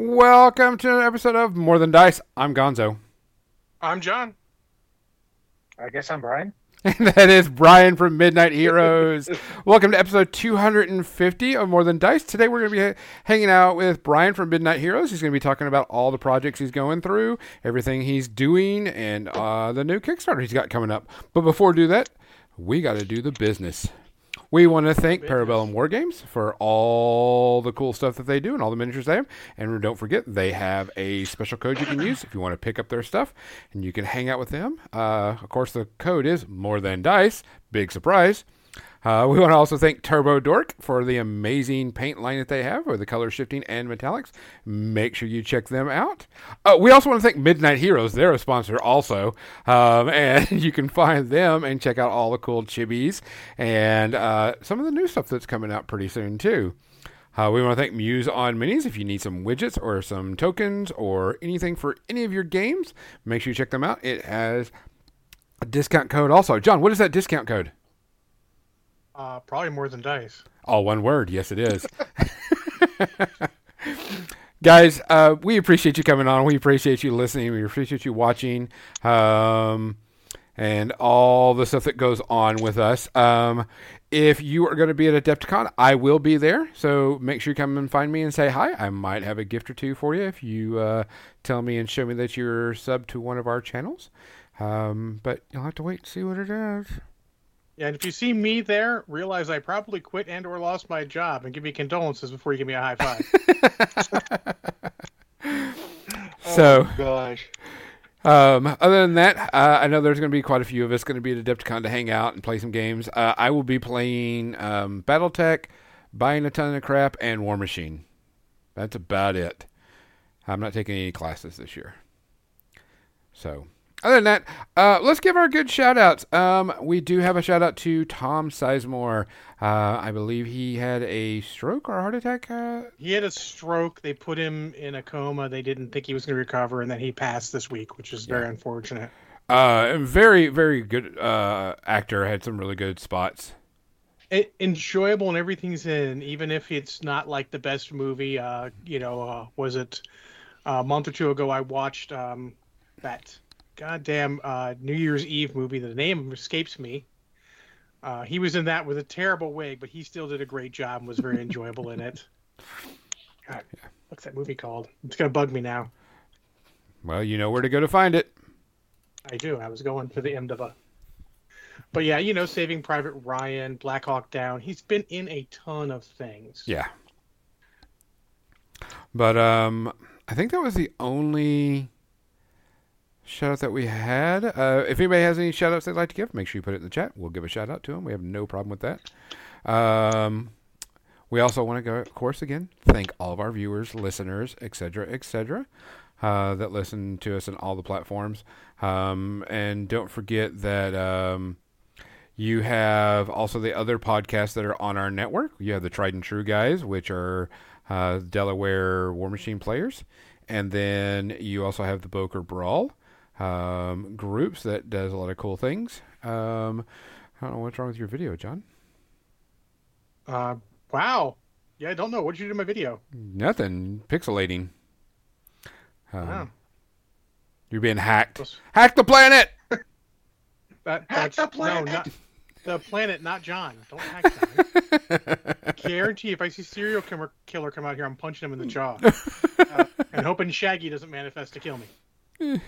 Welcome to another episode of More Than Dice. I'm Gonzo. I'm John. I guess I'm Brian. And that is Brian from Midnight Heroes. Welcome to episode 250 of More Than Dice. Today we're going to be hanging out with Brian from Midnight Heroes. He's going to be talking about all the projects he's going through, everything he's doing, and the new Kickstarter he's got coming up. But before we do that, we got to do the business. We want to thank Parabellum War Games for all the cool stuff that they do and all the miniatures they have. And don't forget, they have a special code you can use if you want to pick up their stuff. And you can hang out with them. Of course, the code is More Than Dice. Big surprise. We want to also thank Turbo Dork for the amazing paint line that they have with the color shifting and metallics. Make sure you check them out. We also want to thank Midnight Heroes. They're a sponsor also. And you can find them and check out all the cool chibis and some of the new stuff that's coming out pretty soon too. We want to thank Muse on Minis. If you need some widgets or some tokens or anything for any of your games, make sure you check them out. It has a discount code also. John, what is that discount code? Probably More Than Dice. Oh, one word. Yes, it is. Guys, we appreciate you coming on. We appreciate you listening. We appreciate you watching and all the stuff that goes on with us. If you are going to be at Adepticon, I will be there. So make sure you come and find me and say hi. I might have a gift or two for you if you tell me and show me that you're subbed to one of our channels. But you'll have to wait and see what it is. Yeah, and if you see me there, realize I probably quit and or lost my job and give me condolences before you give me a high five. Oh, gosh. Other than that, I know there's going to be quite a few of us going to be at Adepticon to hang out and play some games. I will be playing Battletech, buying a ton of crap, and War Machine. That's about it. I'm not taking any classes this year. So... other than that, let's give our good shout-outs. We do have a shout-out to Tom Sizemore. I believe he had a stroke or a heart attack? He had a stroke. They put him in a coma. They didn't think he was going to recover, and then he passed this week, which is very unfortunate. Very, very good actor. Had some really good spots. Enjoyable and everything's in, even if it's not like the best movie. Was it a month or two ago I watched that... goddamn New Year's Eve movie. The name escapes me. He was in that with a terrible wig, but he still did a great job and was very enjoyable in it. God, what's that movie called? It's going to bug me now. Well, you know where to go to find it. I do. I was going for the MDVA. But yeah, Saving Private Ryan, Black Hawk Down. He's been in a ton of things. Yeah. But I think that was the only... shout out that we had. If anybody has any shout outs they'd like to give, make sure you put it in the chat. We'll give a shout out to them. We have no problem with that. We also want to go, of course, again, thank all of our viewers, listeners, etc., that listen to us on all the platforms. And don't forget that you have also the other podcasts that are on our network. You have the Tried and True Guys, which are Delaware War Machine players. And then you also have the Boker Brawl. Groups that does a lot of cool things. I don't know what's wrong with your video, John. Wow. Yeah, I don't know. What did you do to my video? Nothing. Pixelating. Wow. You're being hacked. Hack the planet! Hack the planet! No, not the planet, not John. Don't hack John. I guarantee if I see serial killer come out here, I'm punching him in the jaw. And hoping Shaggy doesn't manifest to kill me.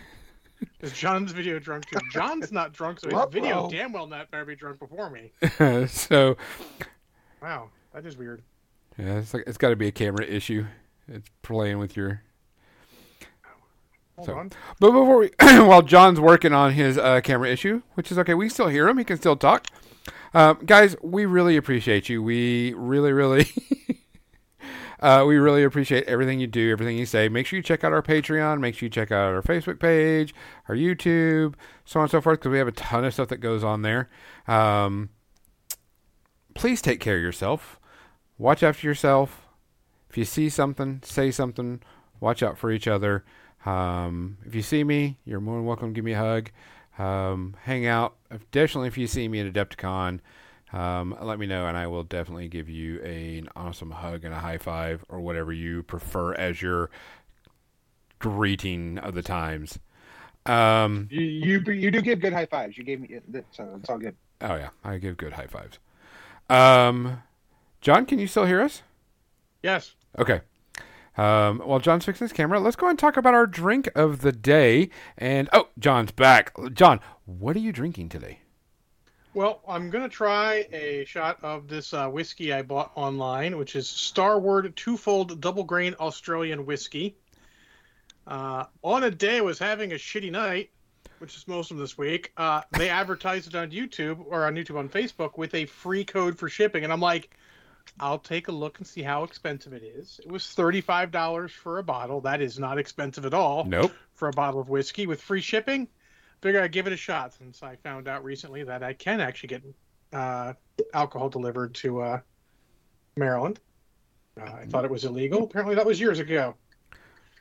Is John's video drunk too? John's not drunk, so his video damn well not better be drunk before me. So, wow, that is weird. Yeah, it's got to be a camera issue. It's playing with your. Hold on. But before we, while John's working on his camera issue, which is okay, we still hear him. He can still talk. Guys, we really appreciate you. We really, really. We really appreciate everything you do, everything you say. Make sure you check out our Patreon. Make sure you check out our Facebook page, our YouTube, so on and so forth, because we have a ton of stuff that goes on there. Please take care of yourself. Watch after yourself. If you see something, say something. Watch out for each other. If you see me, you're more than welcome to give me a hug. Hang out. Definitely if you see me at Adepticon. Let me know, and I will definitely give you an awesome hug and a high five or whatever you prefer as your greeting of the times. You do give good high fives. You gave me, so it's all good. Oh yeah, I give good high fives. John, can you still hear us? Yes. Okay. While John's fixing his camera, let's go and talk about our drink of the day. And oh, John's back. John, what are you drinking today? Well, I'm going to try a shot of this whiskey I bought online, which is Starward Twofold Double Grain Australian Whiskey. On a day I was having a shitty night, which is most of this week, they advertised it on YouTube, or on YouTube on Facebook, with a free code for shipping. And I'm like, I'll take a look and see how expensive it is. It was $35 for a bottle. That is not expensive at all. Nope. For a bottle of whiskey with free shipping. Figure I'd give it a shot since I found out recently that I can actually get alcohol delivered to Maryland. I thought it was illegal. Apparently that was years ago.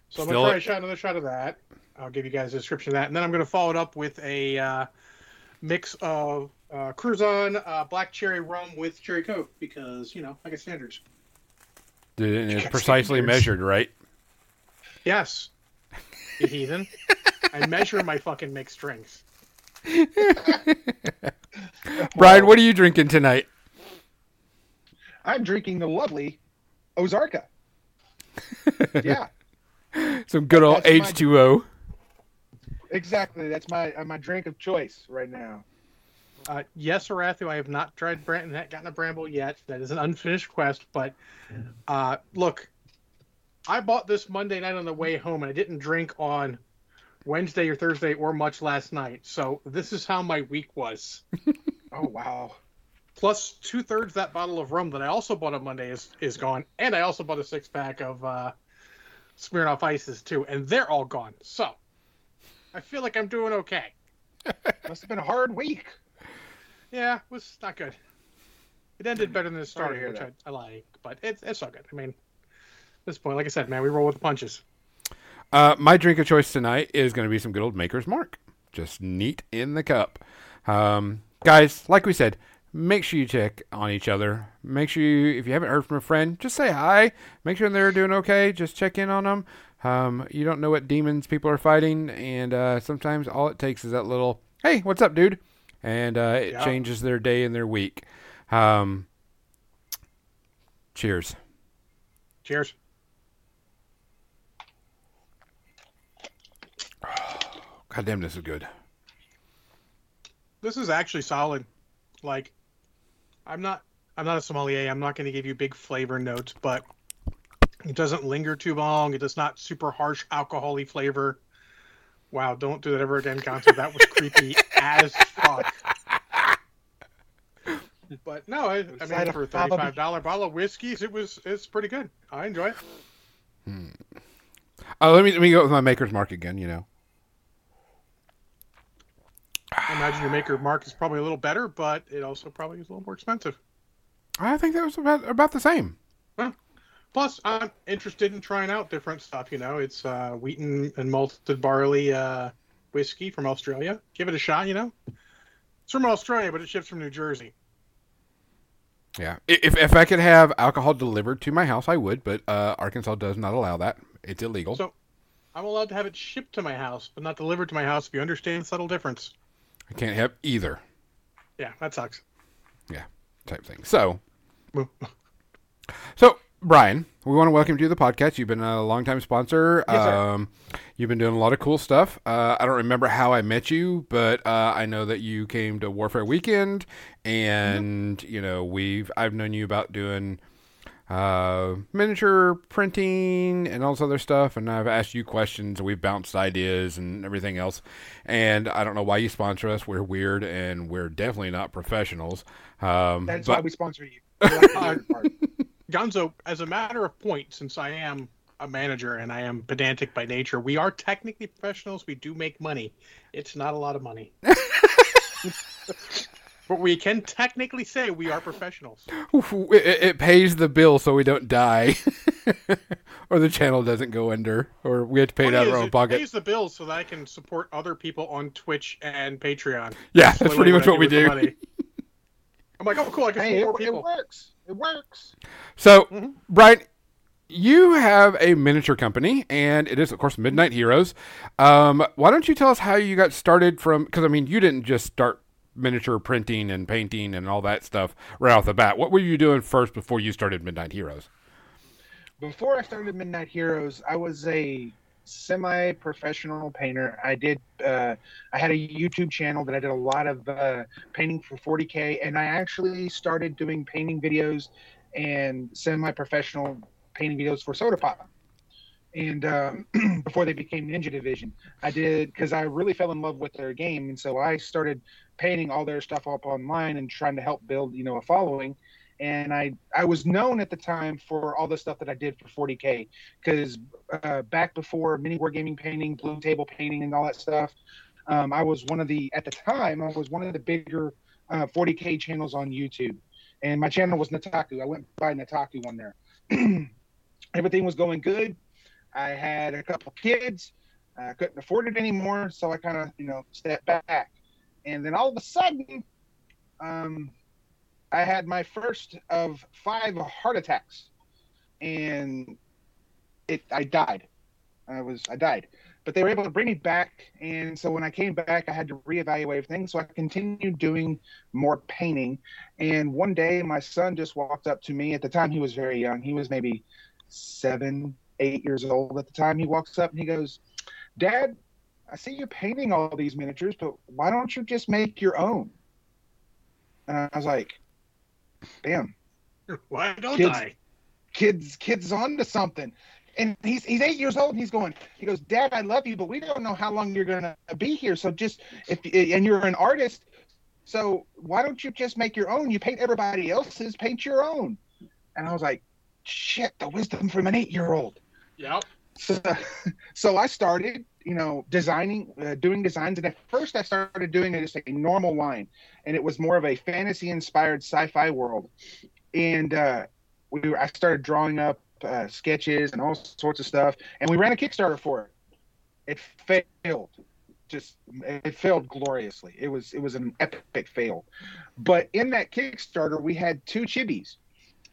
So I'm going to try another shot of that. I'll give you guys a description of that. And then I'm going to follow it up with a mix of Cruzon black cherry rum with cherry coke because, you know, I got standards. It's precisely measured, right? Yes. You heathen. I measure my fucking mixed drinks. Brian, what are you drinking tonight? I'm drinking the lovely Ozarka. Yeah. Some good old H2O. Exactly. That's my drink of choice right now. Yes, Arathu, I have not tried gotten a Bramble yet. That is an unfinished quest. But look, I bought this Monday night on the way home, and I didn't drink on Wednesday or Thursday or much last night. So this is how my week was. Oh, wow. Plus 2/3 that bottle of rum that I also bought on Monday is gone. And I also bought a 6-pack of Smirnoff Ices, too. And they're all gone. So I feel like I'm doing okay. Must have been a hard week. Yeah, it was not good. It ended better than it started, which I like. But it's all good. I mean, at this point, like I said, man, we roll with the punches. My drink of choice tonight is going to be some good old Maker's Mark. Just neat in the cup. Guys, like we said, make sure you check on each other. Make sure you, if you haven't heard from a friend, just say hi. Make sure they're doing okay. Just check in on them. You don't know what demons people are fighting. And sometimes all it takes is that little, hey, what's up, dude? And it changes their day and their week. Cheers. Cheers. God damn, this is good. This is actually solid. Like, I'm not a sommelier. I'm not going to give you big flavor notes, but it doesn't linger too long. It does not super harsh alcohol-y flavor. Wow, don't do that ever again, Constance. That was creepy as fuck. But no, I mean, for a $35 bottle of whiskeys, it's pretty good. I enjoy it. Let me go with my Maker's Mark again, you know. I imagine your Maker's Mark is probably a little better, but it also probably is a little more expensive. I think that was about the same. Well, plus, I'm interested in trying out different stuff. You know, it's wheaten and malted barley whiskey from Australia. Give it a shot, you know. It's from Australia, but it ships from New Jersey. Yeah. If I could have alcohol delivered to my house, I would, but Arkansas does not allow that. It's illegal. So I'm allowed to have it shipped to my house, but not delivered to my house, if you understand the subtle difference. I can't have either. Yeah, that sucks. Yeah, type thing. So Brian, we want to welcome you to the podcast. You've been a longtime sponsor. Yes, sir. You've been doing a lot of cool stuff. I don't remember how I met you, but I know that you came to Warfare Weekend, and you know I've known you about doing miniature printing and all this other stuff, and I've asked you questions, and we've bounced ideas and everything else, and I don't know why you sponsor us. We're weird, and we're definitely not professionals. That's why we sponsor you. Gonzo, as a matter of point, since I am a manager and I am pedantic by nature, we are technically professionals. We do make money. It's not a lot of money. But we can technically say we are professionals. It pays the bill so we don't die. Or the channel doesn't go under. Or we have to pay it out of our own pocket. It pays the bill so that I can support other people on Twitch and Patreon. Yeah, that's pretty much what we do. I'm like, oh, cool, I can support more people. It works. So, Brian, you have a miniature company, and it is, of course, Midnight Heroes. Why don't you tell us how you got started from, because, I mean, you didn't just start miniature printing and painting and all that stuff right off the bat. What were you doing first before you started Midnight Heroes? Before I started Midnight Heroes, I was a semi-professional painter. I had a YouTube channel that I did a lot of painting for 40K, and I actually started doing painting videos and semi-professional painting videos for Soda Pop. And before they became Ninja Division, I did, because I really fell in love with their game, and so I started painting all their stuff up online and trying to help build, you know, a following. And I was known at the time for all the stuff that I did for 40K, because back before mini wargaming painting, blue table painting, and all that stuff, I was one of the bigger 40K channels on YouTube. And my channel was Notaku. I went by Notaku on there. Everything was going good. I had a couple kids. I couldn't afford it anymore, so I kind of, stepped back. And then all of a sudden, I had my first of 5 heart attacks, and I died. I died, but they were able to bring me back. And so when I came back, I had to reevaluate things. So I continued doing more painting. And one day, my son just walked up to me. At the time, he was very young. He was maybe 7, 8 years old at the time. He walks up and he goes, "Dad, I see you painting all these miniatures, but why don't you just make your own?" And I was like, "Damn! Why don't I? Kids onto something." And he's 8 years old, and he's going. He goes, "Dad, I love you, but we don't know how long you're gonna be here. So and you're an artist, so why don't you just make your own? You paint everybody else's, paint your own." And I was like, "Shit! The wisdom from an 8-year-old." Yep. So I started, designing, doing designs. And at first I started doing just a normal line, and it was more of a fantasy-inspired sci-fi world. And I started drawing up sketches and all sorts of stuff, and we ran a Kickstarter for it. It failed. It failed gloriously. It was an epic fail. But in that Kickstarter, we had 2 chibis.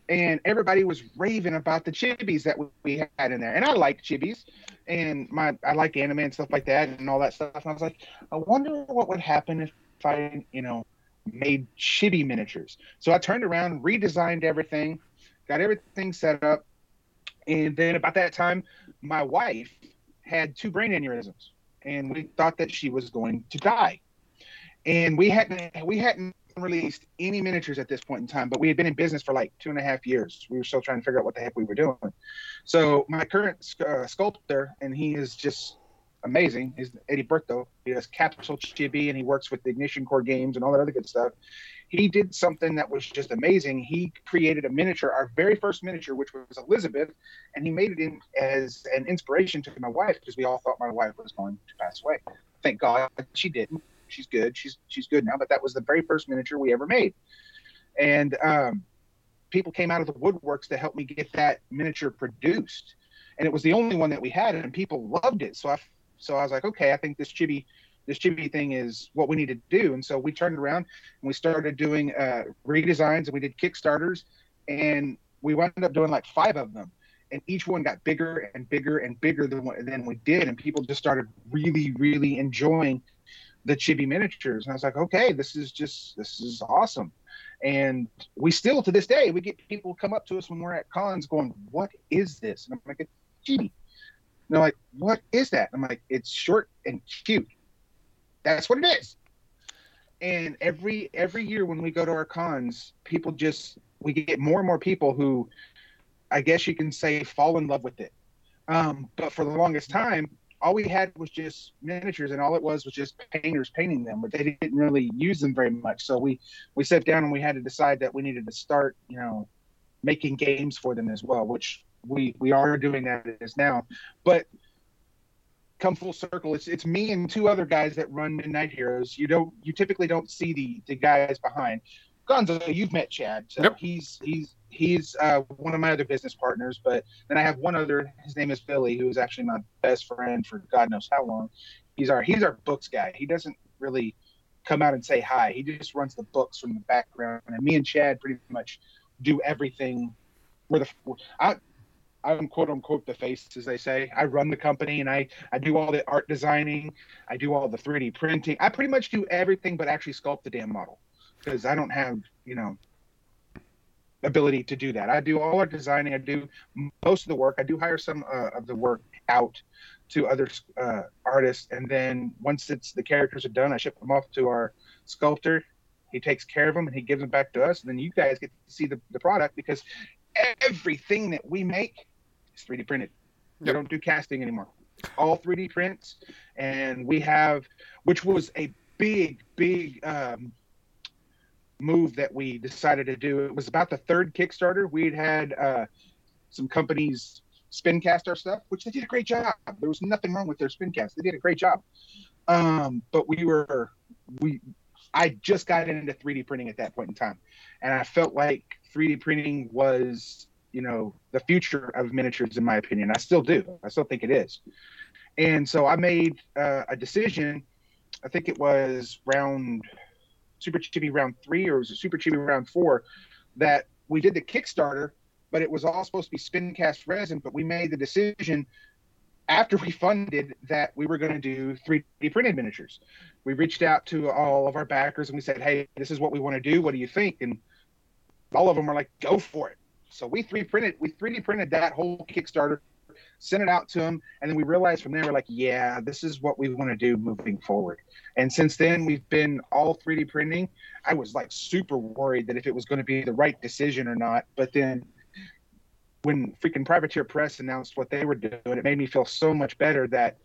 And everybody was raving about the chibis that we had in there. And I like chibis. And I like anime and stuff like that and all that stuff. And I was like, I wonder what would happen if I, made chibi miniatures. So I turned around, redesigned everything, got everything set up. And then about that time, my wife had 2 brain aneurysms. And we thought that she was going to die. And we hadn't released any miniatures at this point in time, but we had been in business for like 2.5 years. We were still trying to figure out what the heck we were doing. So my current sculptor, and he is just amazing, is Eddie Berto. He does Capsule Chibi, and he works with the Ignition Core games and all that other good stuff. He did something that was just amazing. He created a miniature, our very first miniature, which was Elizabeth, and he made it in as an inspiration to my wife, because we all thought my wife was going to pass away. Thank God she didn't. She's good. She's good now. But that was the very first miniature we ever made. And people came out of the woodworks to help me get that miniature produced. And it was the only one that we had, and people loved it. So I was like, okay, I think this chibi thing is what we need to do. And so we turned around and we started doing redesigns, and we did Kickstarters, and we wound up doing like 5 of them. And each one got bigger and bigger and bigger than we did. And people just started really, really enjoying the chibi miniatures. And I was like, okay, this is awesome. And we still, to this day, we get people come up to us when we're at cons going, "What is this?" And I'm like, "It's chibi." And they're like, "What is that?" And I'm like, "It's short and cute. That's what it is." And every year when we go to our cons, we get more and more people who, I guess you can say, fall in love with it. But for the longest time, all we had was just miniatures, and all it was just painters painting them, but they didn't really use them very much. So we sat down and we had to decide that we needed to start, making games for them as well, which we are doing that as now. But come full circle, it's me and 2 other guys that run Midnight Heroes. You typically don't see the guys behind. Gonzo, you've met Chad. So yep. He's one of my other business partners, but then I have one other. His name is Billy, who is actually my best friend for God knows how long. He's our books guy. He doesn't really come out and say hi. He just runs the books from the background. And me and Chad pretty much do everything. We're the I I'm quote unquote the face, as they say. I run the company, and I do all the art designing. I do all the 3D printing. I pretty much do everything but actually sculpt the damn model, because I don't have, ability to do that. I do all our designing. I do most of the work. I do hire some of the work out to other artists, and then once the characters are done, I ship them off to our sculptor. He takes care of them, and he gives them back to us, and then you guys get to see the product, because everything that we make is 3D printed. Yep. We don't do casting anymore. All 3D prints, and we have, which was a big move that we decided to do. It was about the third Kickstarter. We'd had some companies spin cast our stuff, which they did a great job. There was nothing wrong with their spin cast. They did a great job. But I just got into 3D printing at that point in time, and I felt like 3D printing was, the future of miniatures, in my opinion. I still do. I still think it is. And so I made a decision. I think it was Super Chibi round 3, or was it Super Chibi round 4, that we did the Kickstarter, but it was all supposed to be spin cast resin. But we made the decision after we funded that we were going to do 3D printed miniatures. We reached out to all of our backers and we said, hey, this is what we want to do. What do you think? And all of them were like, go for it. So we 3D printed that whole Kickstarter, sent it out to them. And then we realized from there, we're like, yeah, this is what we want to do moving forward. And since then, we've been all 3D printing. I was like super worried that if it was going to be the right decision or not. But then when freaking Privateer Press announced what they were doing, it made me feel so much better that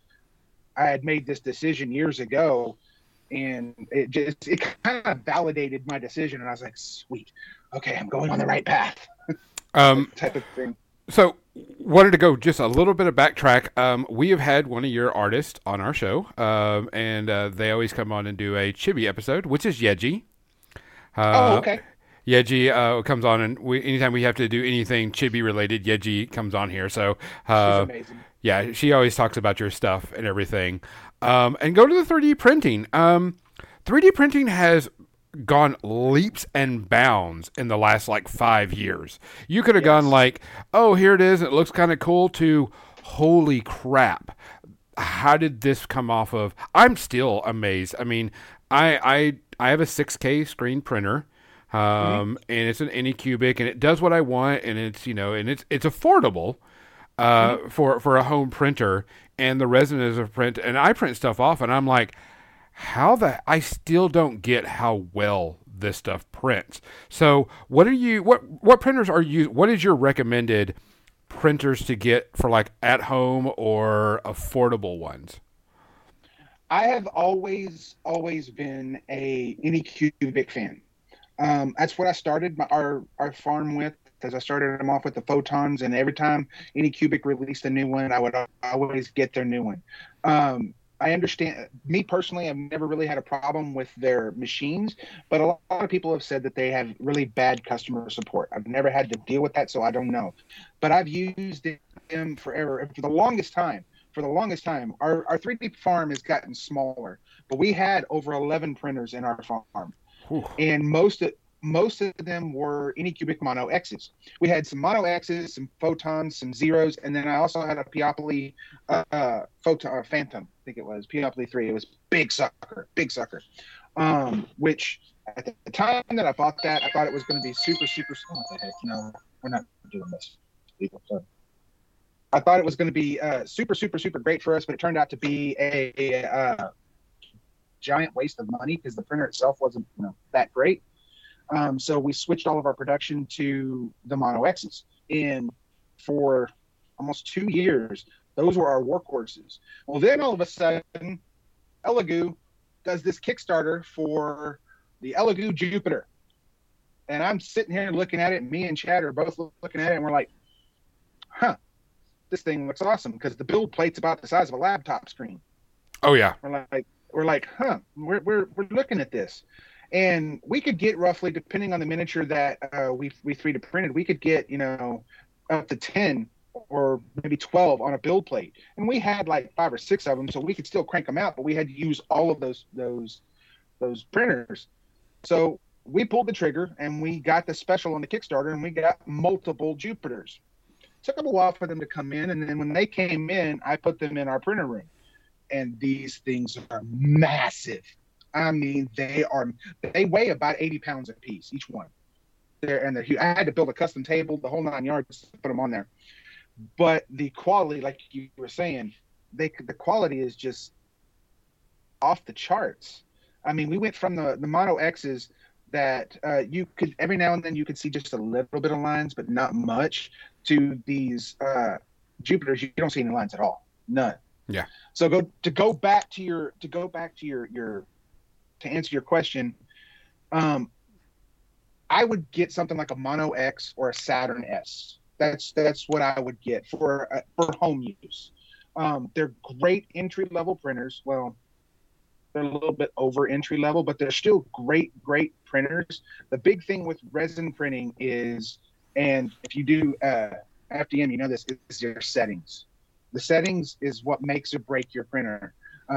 I had made this decision years ago, and it kind of validated my decision. And I was like, sweet. Okay. I'm going on the right path. Type of thing. So wanted to go just a little bit of backtrack. We have had one of your artists on our show, and they always come on and do a chibi episode, which is Yeji. Okay. Yeji comes on, and anytime we have to do anything chibi related, Yeji comes on here. So, she's amazing. Yeah, she always talks about your stuff and everything. And go to the 3D printing. 3D printing has gone leaps and bounds in the last 5 years. You could have gone oh, here it is, it looks kind of cool, to holy crap, how did this come off of? I'm still amazed. I mean, I have a 6K screen printer. And it's an Anycubic, and it does what I want, and it's it's affordable for a home printer, and the resin is a print, and I print stuff off, and I'm like, I still don't get how well this stuff prints. So what printers are you? What is your recommended printers to get for at home or affordable ones? I have always been a Anycubic fan. That's what I started our farm with, because I started them off with the Photons, and every time Anycubic released a new one, I would always get their new one. I understand, me personally, I've never really had a problem with their machines, but a lot of people have said that they have really bad customer support. I've never had to deal with that, so I don't know. But I've used them forever, and for the longest time, our 3D farm has gotten smaller, but we had over 11 printers in our farm. Ooh. And most of them were Anycubic Mono X's. We had some Mono X's, some Photons, some Zeros, and then I also had a Peopoly Phantom, I think it was, Peopoly 3. It was big sucker. Which at the time that I bought that, I thought it was going to be super, super small. No, we're not doing this. I thought it was going to be super, super, super great for us, but it turned out to be a giant waste of money, because the printer itself wasn't that great. So we switched all of our production to the Mono X's, and for almost 2 years, those were our workhorses. Well, then all of a sudden, Elegoo does this Kickstarter for the Elegoo Jupiter, and I'm sitting here looking at it, and me and Chad are both looking at it, and we're like, huh, this thing looks awesome, because the build plate's about the size of a laptop screen. Oh, yeah. We're like, huh, we're looking at this. And we could get roughly, depending on the miniature that we 3D printed, we could get, up to 10 or maybe 12 on a build plate. And we had 5 or 6 of them, so we could still crank them out, but we had to use all of those printers. So we pulled the trigger, and we got the special on the Kickstarter, and we got multiple Jupiters. Took up a while for them to come in, and then when they came in, I put them in our printer room. And these things are massive. I mean, they weigh about 80 pounds a piece, each one. They're huge. I had to build a custom table, the whole 9 yards, to put them on there. But the quality, like you were saying, the quality is just off the charts. I mean, we went from the Mono X's that you could, every now and then you could see just a little bit of lines, but not much, to these Jupiters. You don't see any lines at all, none. Yeah. So to answer your question, I would get something like a Mono X or a Saturn S. That's what I would get for home use. They're great entry-level printers. Well, they're a little bit over entry-level, but they're still great, great printers. The big thing with resin printing is, and if you do FDM, you know this, is your settings. The settings is what makes or break your printer.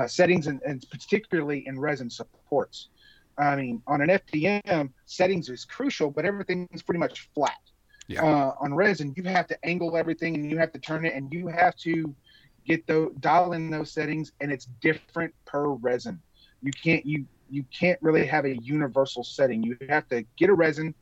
Settings, and particularly in resin supports. I mean, on an FDM, settings is crucial, but everything's pretty much flat. Yeah. On resin, you have to angle everything, and you have to turn it, and you have to dial in those settings, and it's different per resin. You can't really have a universal setting. You have to get a resin,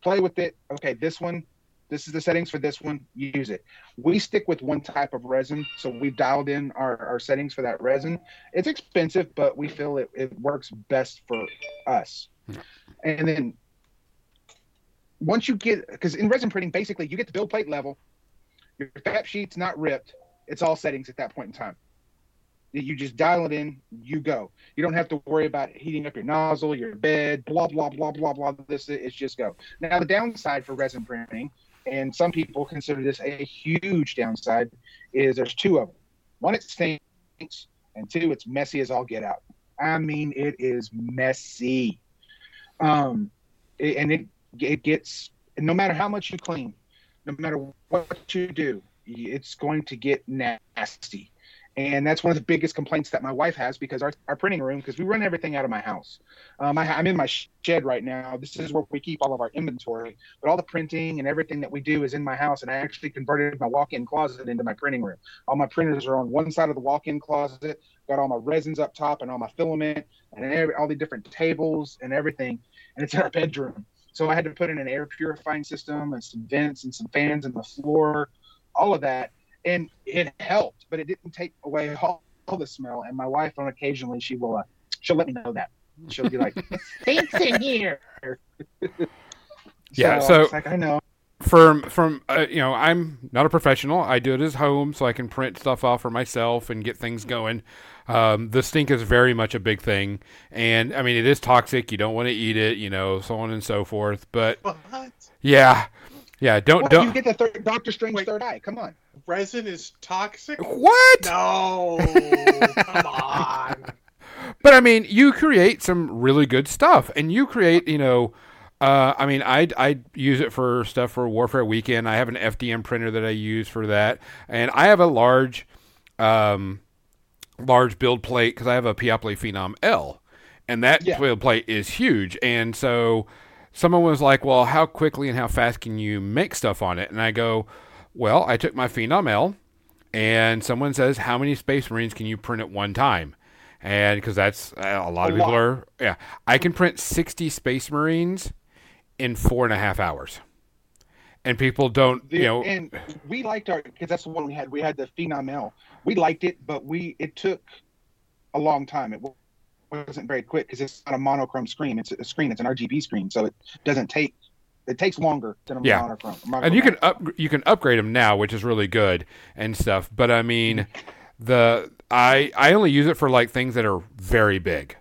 play with it. Okay, this is the settings for this one. Use it. We stick with one type of resin, so we've dialed in our settings for that resin. It's expensive, but we feel it works best for us. And then once you get, because in resin printing, basically you get the build plate level, your fab sheet's not ripped. It's all settings at that point in time. You just dial it in, you go. You don't have to worry about heating up your nozzle, your bed, blah, blah, blah, blah, blah. It's just go. Now, the downside for resin printing, and some people consider this a huge downside, is there's two of them. One, it stinks, and two, it's messy as all get out. I mean, it is messy. It gets, no matter how much you clean, no matter what you do, it's going to get nasty. And that's one of the biggest complaints that my wife has, because our printing room, because we run everything out of my house. I'm in my shed right now. This is where we keep all of our inventory. But all the printing and everything that we do is in my house. And I actually converted my walk-in closet into my printing room. All my printers are on one side of the walk-in closet. Got all my resins up top and all my filament and all the different tables and everything. And it's in our bedroom. So I had to put in an air purifying system and some vents and some fans in the floor, all of that. And it helped, but it didn't take away all the smell. And my wife, on occasionally, she will, she'll let me know that. She'll be like, "Stinks in here." Yeah, so it's like, I know. From you know, I'm not a professional. I do it at home, so I can print stuff off for myself and get things going. The stink is very much a big thing, and I mean, it is toxic. You don't want to eat it, you know, so on and so forth. But what? Yeah, don't. You get the Doctor Strange third eye. Come on. Resin is toxic? What? No. Come on. But I mean, you create some really good stuff, and you create, you know, I mean, I use it for stuff for Warfare Weekend. I have an FDM printer that I use for that, and I have a large build plate because I have a Peopoly Phenom L, and that build plate is huge, and so someone was like, well, how quickly and how fast can you make stuff on it? And I go, well, I took my Phenom L, and someone says, how many Space Marines can you print at one time? And because that's a lot of people are, yeah. I can print 60 Space Marines in 4.5 hours. And people don't, you know. And we liked because that's the one we had. We had the Phenom L. We liked it, but it took a long time. It wasn't very quick because it's not a monochrome screen. It's a screen. It's an RGB screen, so it doesn't take. It takes longer than a monochrome. And you can upgrade them now, which is really good and stuff. But I mean, I only use it for like things that are very big,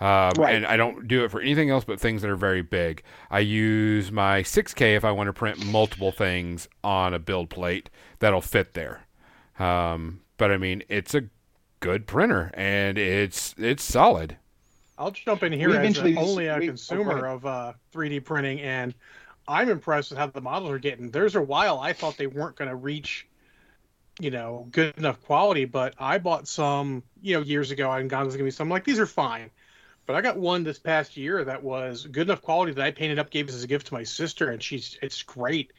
right. And I don't do it for anything else but things that are very big. I use my 6K if I want to print multiple things on a build plate that'll fit there. But I mean, it's a good printer, and it's solid. I'll jump in here as only a consumer of 3D printing, and I'm impressed with how the models are getting. There's a while I thought they weren't going to reach, you know, good enough quality, but I bought some, you know, years ago. I got me some, like, these are fine. But I got one this past year that was good enough quality that I painted up, gave as a gift to my sister, and it's great.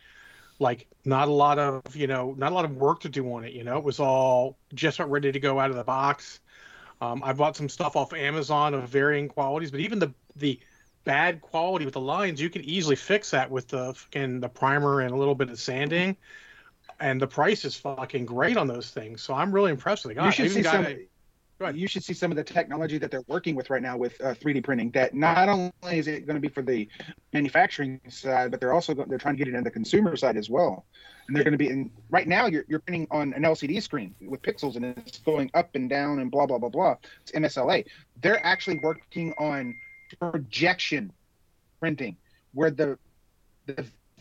like not a lot of, you know, not a lot of work to do on it. You know, it was all just about ready to go out of the box. I bought some stuff off Amazon of varying qualities, but even the bad quality with the lines, you can easily fix that with the primer and a little bit of sanding. And the price is fucking great on those things. So I'm really impressed with it. You should see some of the technology that they're working with right now with 3D printing. That not only is it going to be for the manufacturing side, but they're also they're trying to get it into the consumer side as well. And they're going to be in right now. You're printing on an LCD screen with pixels, and it's going up and down and blah blah blah blah. It's MSLA. They're actually working on projection printing, where the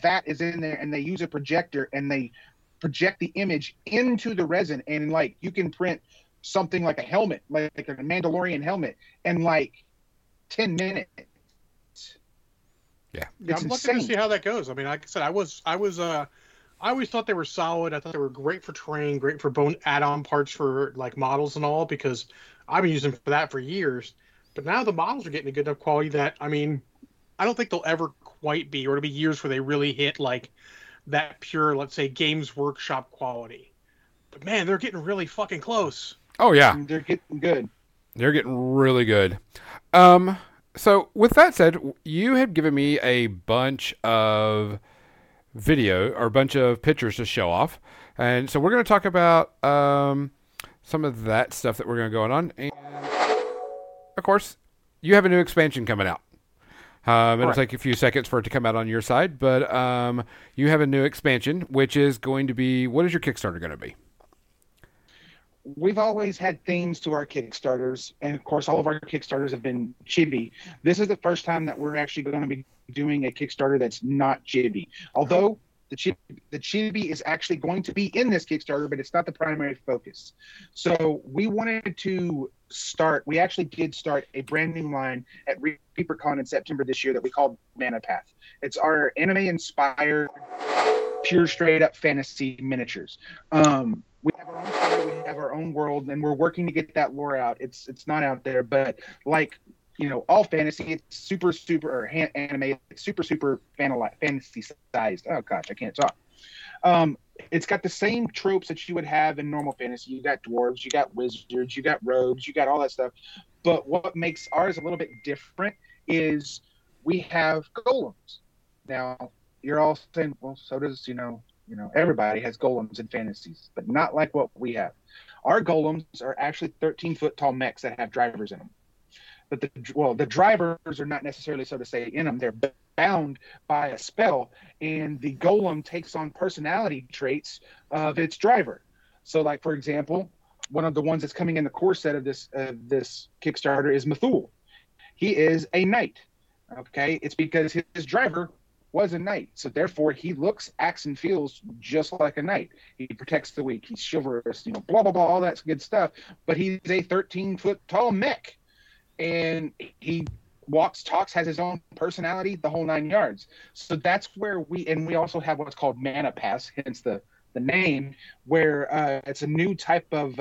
vat is in there, and they use a projector and they project the image into the resin, and like you can print something like a helmet, like a Mandalorian helmet, in like 10 minutes. Yeah, I'm looking to see how that goes. I mean, like I said, I always thought they were solid. I thought they were great for terrain, great for bone add-on parts for like models and all, because I've been using them for that for years. But now the models are getting a good enough quality that, I mean, I don't think they'll ever quite be, or it'll be years where they really hit like that pure, let's say, Games Workshop quality. But man, they're getting really fucking close. Oh, yeah. They're getting good. They're getting really good. So, with that said, you had given me a bunch of video or a bunch of pictures to show off. And so, we're going to talk about some of that stuff that we're going to go on. And, of course, you have a new expansion coming out. It'll take a few seconds for it to come out on your side. But you have a new expansion, which is going to be... What is your Kickstarter going to be? We've always had themes to our Kickstarters, and of course all of our Kickstarters have been chibi. This is the first time that we're actually going to be doing a Kickstarter that's not chibi. Although the chibi is actually going to be in this Kickstarter, but it's not the primary focus. So we wanted to start, we actually did start a brand new line at ReaperCon in September this year that we called Manapath. It's our anime-inspired, pure straight-up fantasy miniatures. We have our own story, we have our own world, and we're working to get that lore out. It's not out there, but like, you know, all fantasy, it's anime, it's super fantasy-sized. Oh, gosh, I can't talk. It's got the same tropes that you would have in normal fantasy. You got dwarves, you got wizards, you got rogues, you got all that stuff. But what makes ours a little bit different is we have golems. Now, you're all saying, well, so does, you know, everybody has golems in fantasies, but not like what we have. Our golems are actually 13-foot tall mechs that have drivers in them. But the drivers are not necessarily, so to say, in them. They're bound by a spell, and the golem takes on personality traits of its driver. So, like, for example, one of the ones that's coming in the core set of this Kickstarter is Methul. He is a knight. Okay, it's because his driver was a knight, so therefore he looks, acts, and feels just like a knight. He protects the weak, he's chivalrous, you know, blah blah blah, all that good stuff. But he's a 13-foot tall mech, and he walks, talks, has his own personality, the whole nine yards. So that's where we also have what's called Mana Pass, hence the name, where it's a new type of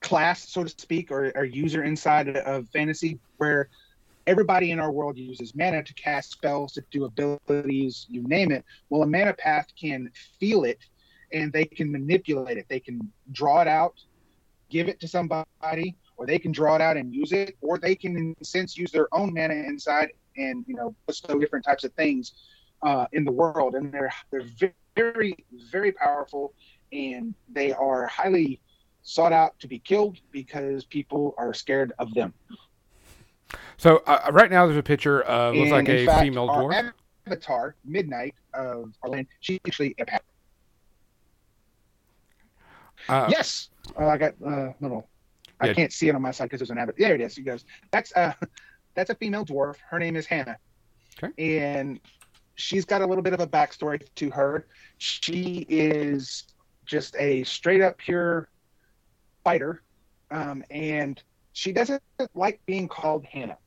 class, so to speak, or user inside of fantasy, where everybody in our world uses mana to cast spells, to do abilities, you name it. Well, a mana path can feel it, and they can manipulate it. They can draw it out, give it to somebody, or they can draw it out and use it, or they can, in a sense, use their own mana inside and, you know, bestow different types of things in the world. And they're very, very powerful, and they are highly sought out to be killed because people are scared of them. So right now there's a picture of looks like a female dwarf. Our avatar, Midnight of Orlando, she's actually a path. Yes, I got little. Yeah. I can't see it on my side because there's an avatar. There it is. You guys, that's a female dwarf. Her name is Hannah, okay. And she's got a little bit of a backstory to her. She is just a straight up pure fighter, and she doesn't like being called Hannah.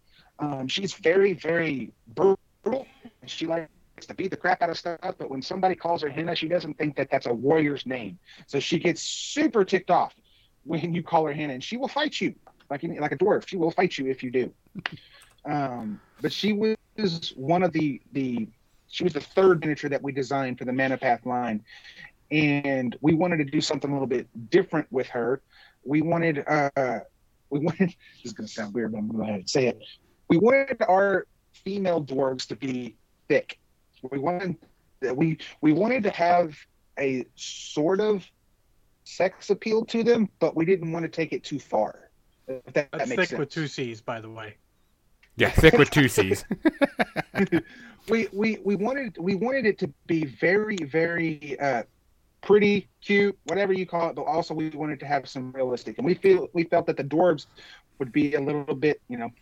She's very, very brutal, and she likes to beat the crap out of stuff. But when somebody calls her Hannah, she doesn't think that that's a warrior's name. So she gets super ticked off when you call her Hannah, and she will fight you like a dwarf. She will fight you if you do. But she was one of the She was the third miniature that we designed for the Manapath line. And we wanted to do something a little bit different with her. We wanted this is going to sound weird, but I'm going to go ahead and say it. We wanted our female dwarves to be thick. We wanted to have a sort of sex appeal to them, but we didn't want to take it too far. If that, that's that makes thick sense. With two C's, by the way. Yeah, thick with two C's. we wanted it to be very, very pretty, cute, whatever you call it, but also we wanted to have some realistic. And we felt that the dwarves would be a little bit,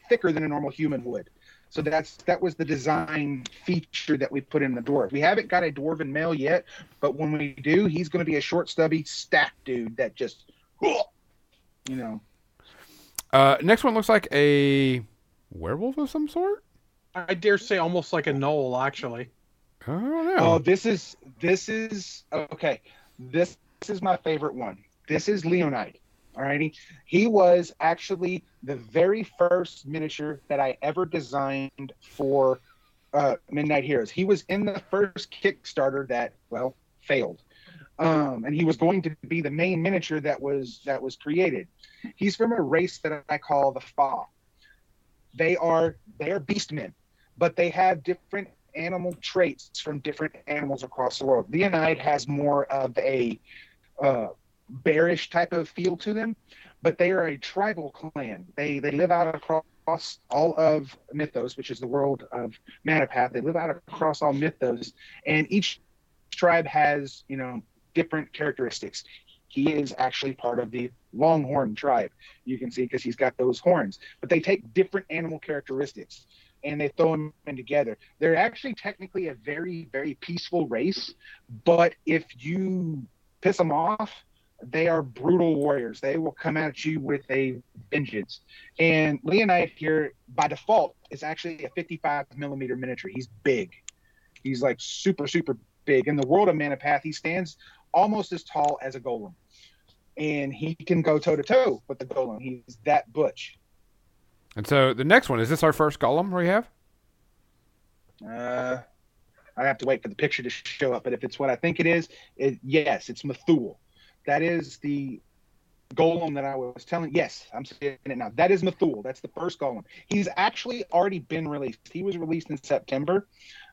thicker than a normal human would. So that was the design feature that we put in the dwarf. We haven't got a dwarven male yet, but when we do, he's going to be a short, stubby, stack dude that just, Next one looks like a werewolf of some sort? I dare say almost like a gnoll, actually. I don't know. Oh, this is okay. This is my favorite one. This is Leonide. Alrighty. He was actually the very first miniature that I ever designed for Midnight Heroes. He was in the first Kickstarter that, failed. And he was going to be the main miniature that was created. He's from a race that I call the Fa. They are beastmen, but they have different animal traits from different animals across the world. Leonide has more of a bearish type of feel to them, but they are a tribal clan. They live out across all of Mythos, which is the world of Manapath. They live out across all Mythos, and each tribe has, different characteristics. He is actually part of the Longhorn tribe, you can see, because he's got those horns. But they take different animal characteristics, and they throw them in together. They're actually technically a very, very peaceful race, but if you piss them off, they are brutal warriors. They will come at you with a vengeance. And Leonide here, by default, is actually a 55-millimeter miniature. He's big. He's like super, super big. In the world of Manapath, he stands almost as tall as a golem. And he can go toe-to-toe with the golem. He's that butch. And so the next one, is this our first golem we have? I have to wait for the picture to show up. But if it's what I think it is, yes, it's Methul. That is the golem that I was telling. Yes, I'm saying it now. That is Methul. That's the first golem. He's actually already been released. He was released in September,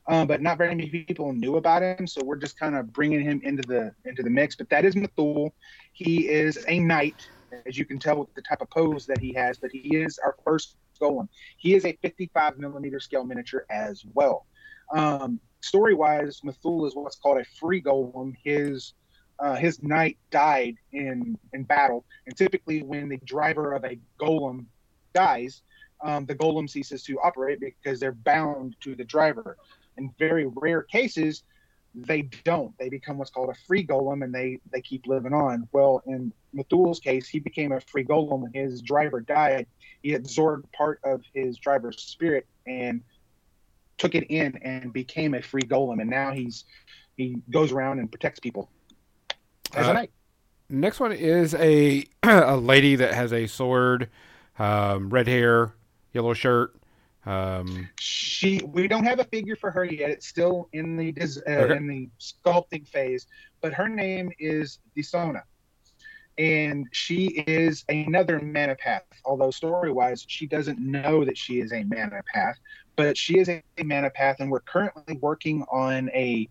but not very many people knew about him. So we're just kind of bringing him into the mix. But that is Methul. He is a knight, as you can tell with the type of pose that he has. But he is our first golem. He is a 55-millimeter scale miniature as well. Story-wise, Methul is what's called a free golem. His knight died in battle, and typically when the driver of a golem dies, the golem ceases to operate because they're bound to the driver. In very rare cases, they don't. They become what's called a free golem, and they keep living on. Well, in Methul's case, he became a free golem when his driver died. He absorbed part of his driver's spirit and took it in and became a free golem, and now he goes around and protects people. Next one is a lady that has a sword, red hair, yellow shirt. We don't have a figure for her yet. It's still in the in the sculpting phase, but her name is Disona, and she is another Manapath. Although story-wise, she doesn't know that she is a Manapath, but she is a Manapath, and we're currently working on a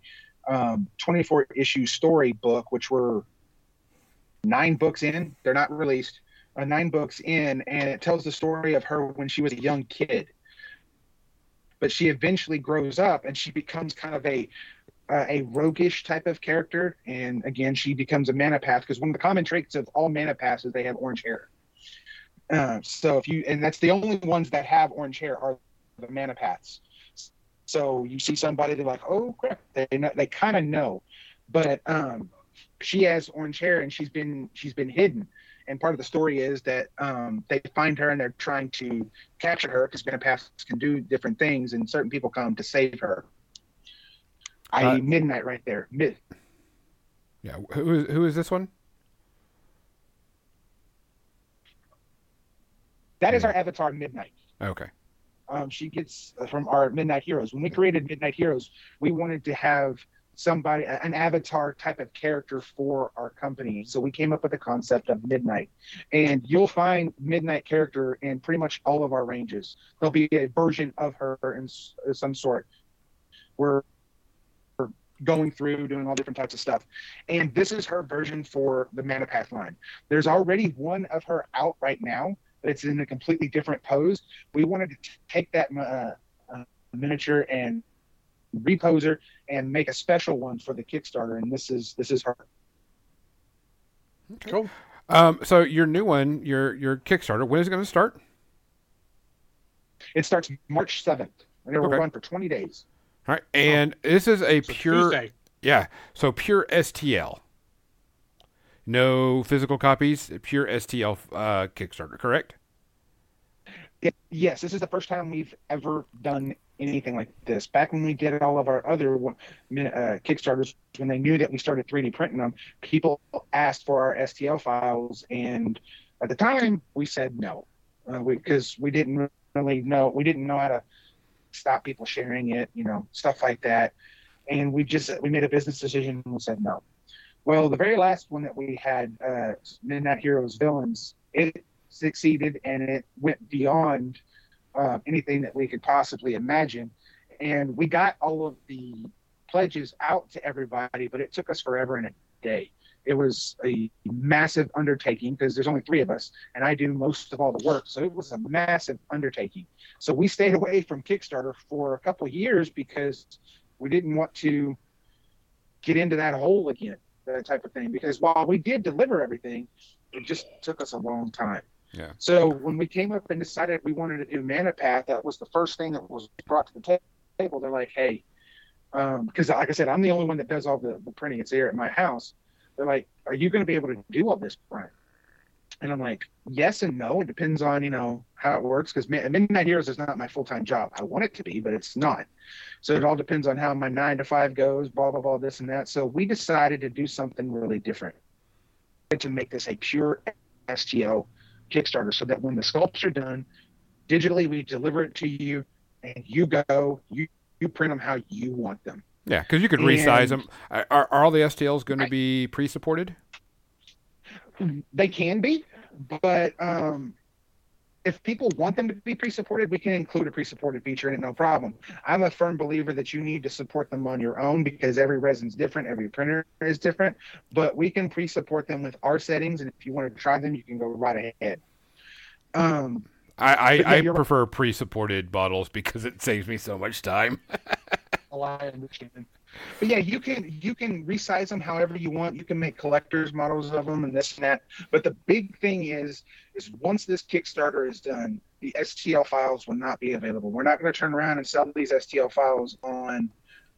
24-issue storybook, which we're 9 books in. They're not released. 9 books in, and it tells the story of her when she was a young kid. But she eventually grows up, and she becomes kind of a roguish type of character. And again, she becomes a Manapath, because one of the common traits of all Manapaths is they have orange hair. So that's the only ones that have orange hair are the Manapaths. So you see somebody, they're like, oh, crap. They kind of know. But she has orange hair, and she's been hidden. And part of the story is that they find her, and they're trying to capture her because Manapaths can do different things, and certain people come to save her. Midnight right there. Yeah. Who is this one? That is our avatar, Midnight. Okay. she gets from our Midnight Heroes. When we created Midnight Heroes, we wanted to have somebody, an avatar type of character for our company. So we came up with the concept of Midnight. And you'll find Midnight character in pretty much all of our ranges. There'll be a version of her in some sort. We're going through, doing all different types of stuff. And this is her version for the Manapath line. There's already one of her out right now, but it's in a completely different pose. We wanted to take that miniature and repose her and make a special one for the Kickstarter, and this is her. Okay. Cool. So your new one, your Kickstarter, when is it going to start? It starts March 7th, and it will run for 20 days. All right, and this is a pure Tuesday. Yeah, so pure STL. No physical copies, pure STL Kickstarter, correct? Yes, this is the first time we've ever done anything like this. Back when we did all of our other Kickstarters, when they knew that we started 3D printing them, people asked for our STL files, and at the time we said no, because we didn't really know. We didn't know how to stop people sharing it, stuff like that. And we made a business decision and we said no. Well, the very last one that we had, Midnight Heroes Villains, it succeeded and it went beyond anything that we could possibly imagine. And we got all of the pledges out to everybody, but it took us forever and a day. It was a massive undertaking because there's only 3 of us, and I do most of all the work. So it was a massive undertaking. So we stayed away from Kickstarter for a couple of years because we didn't want to get into that hole again, that type of thing. Because while we did deliver everything, it just took us a long time. Yeah. So when we came up and decided we wanted to do Manapath, that was the first thing that was brought to the table. They're like, hey, because like I said, I'm the only one that does all the printing. It's here at my house. They're like, are you going to be able to do all this, Brian? And I'm like, yes and no. It depends on, how it works. Because Midnight Heroes is not my full-time job. I want it to be, but it's not. So it all depends on how my 9-to-5 goes, blah, blah, blah, this and that. So we decided to do something really different, to make this a pure STO Kickstarter, so that when the sculpts are done, digitally we deliver it to you, and you go, you print them how you want them. Yeah, because you could resize them. Are all the STLs going to be pre-supported? They can be, but if people want them to be pre-supported, we can include a pre-supported feature in it, no problem. I'm a firm believer that you need to support them on your own because every resin's different, every printer is different, but we can pre-support them with our settings, and if you want to try them, you can go right ahead. I prefer pre-supported bottles because it saves me so much time. I understand. But yeah, you can resize them however you want. You can make collector's models of them and this and that. But the big thing is once this Kickstarter is done, the STL files will not be available. We're not going to turn around and sell these STL files on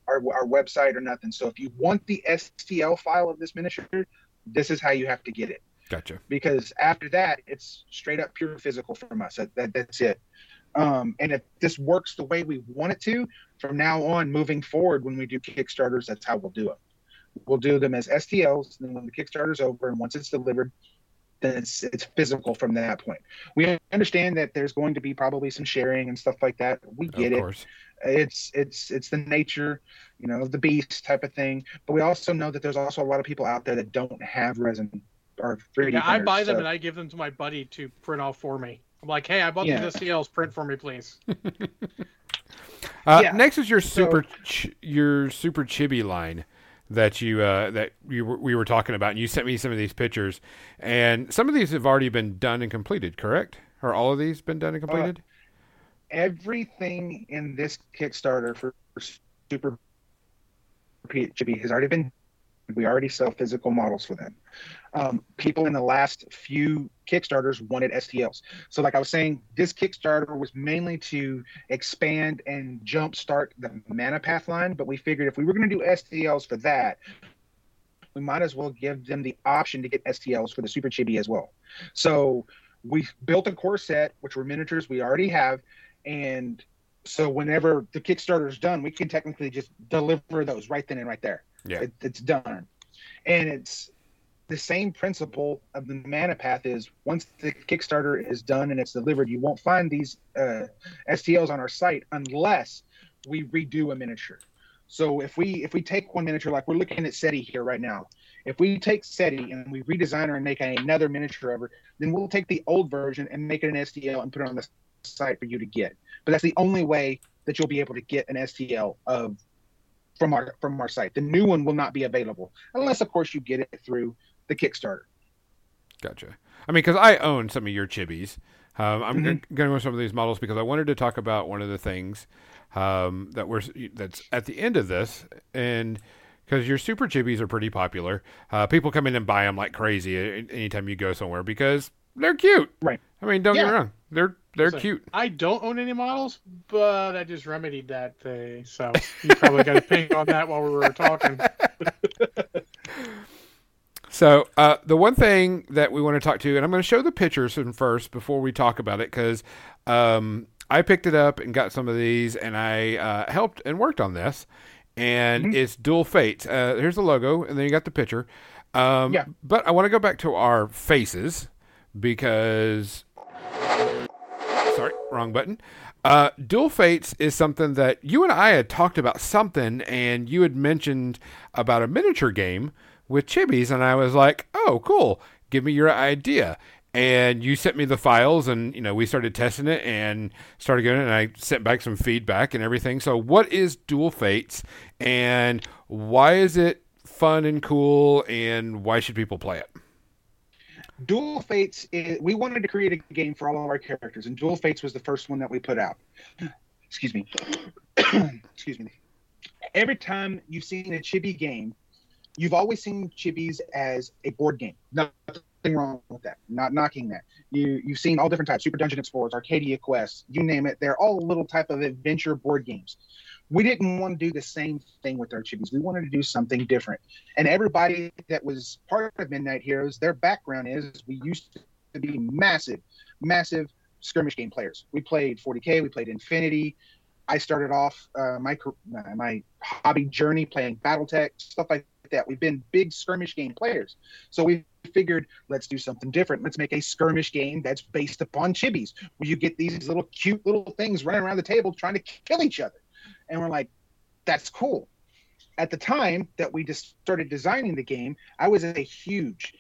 our website or nothing. So if you want the STL file of this miniature, this is how you have to get it. Gotcha. Because after that, it's straight up pure physical from us. That's it. And if this works the way we want it to, from now on, moving forward, when we do Kickstarters, that's how we'll do it. We'll do them as STLs, and then when the Kickstarter's over and once it's delivered, then it's physical from that point. We understand that there's going to be probably some sharing and stuff like that. We get it. It's the nature, the beast type of thing. But we also know that there's also a lot of people out there that don't have resin or 3D printers. I buy them and I give them to my buddy to print off for me. I'm like, hey, I bought these STLs. Print for me, please. Next is your super chibi line that we were talking about, and you sent me some of these pictures, and some of these have already been done and completed, correct? Are all of these been done and completed? Everything in this Kickstarter for super chibi has already been. We already sell physical models for them. People in the last few Kickstarters wanted STLs. So like I was saying, this Kickstarter was mainly to expand and jumpstart the Manapath line, but we figured if we were going to do STLs for that, we might as well give them the option to get STLs for the Super Chibi as well. So we built a core set, which were miniatures we already have, and so whenever the Kickstarter is done, we can technically just deliver those right then and right there. Yeah, it's done, and it's the same principle of the Manapath is once the Kickstarter is done and it's delivered, you won't find these STLs on our site unless we redo a miniature. So if we take one miniature, like we're looking at SETI here right now, if we take SETI and we redesign her and make another miniature of her, then we'll take the old version and make it an STL and put it on the site for you to get. But that's the only way that you'll be able to get an STL of from our site. The new one will not be available unless, of course, you get it through the Kickstarter. Gotcha. I mean, because I own some of your chibis. I'm going to go some of these models because I wanted to talk about one of the things that's at the end of this, and because your super chibis are pretty popular, people come in and buy them like crazy anytime you go somewhere because they're cute. Right. I mean, don't get me wrong, they're cute. I don't own any models, but I just remedied that thing, so you probably got a ping on that while we were talking. So the one thing that we want to talk to, and I'm going to show the pictures first before we talk about it, because I picked it up and got some of these, and I helped and worked on this, and it's Dual Fates. Here's the logo, and then you got the picture. But I want to go back to our faces because, sorry, wrong button. Dual Fates is something that you and I had talked about something, and you had mentioned about a miniature game with chibis, and I was like, oh, cool, give me your idea. And you sent me the files, and we started testing it and started going, and I sent back some feedback and everything. So what is Dual Fates, and why is it fun and cool, and why should people play it? Dual Fates is, we wanted to create a game for all of our characters, and Dual Fates was the first one that we put out. Excuse me. Excuse me. Every time you've seen a chibi game, you've always seen chibis as a board game. Nothing wrong with that. Not knocking that. You've seen all different types. Super Dungeon Explorers, Arcadia Quest, you name it. They're all little type of adventure board games. We didn't want to do the same thing with our chibis. We wanted to do something different. And everybody that was part of Midnight Heroes, their background is we used to be massive, massive skirmish game players. We played 40K. We played Infinity. I started off my hobby journey playing Battletech, stuff like that. We've been big skirmish game players, so we figured let's do something different. Let's make a skirmish game that's based upon chibis, where you get these little cute little things running around the table trying to kill each other. And we're like, that's cool. At the time that we just started designing the game, I was a huge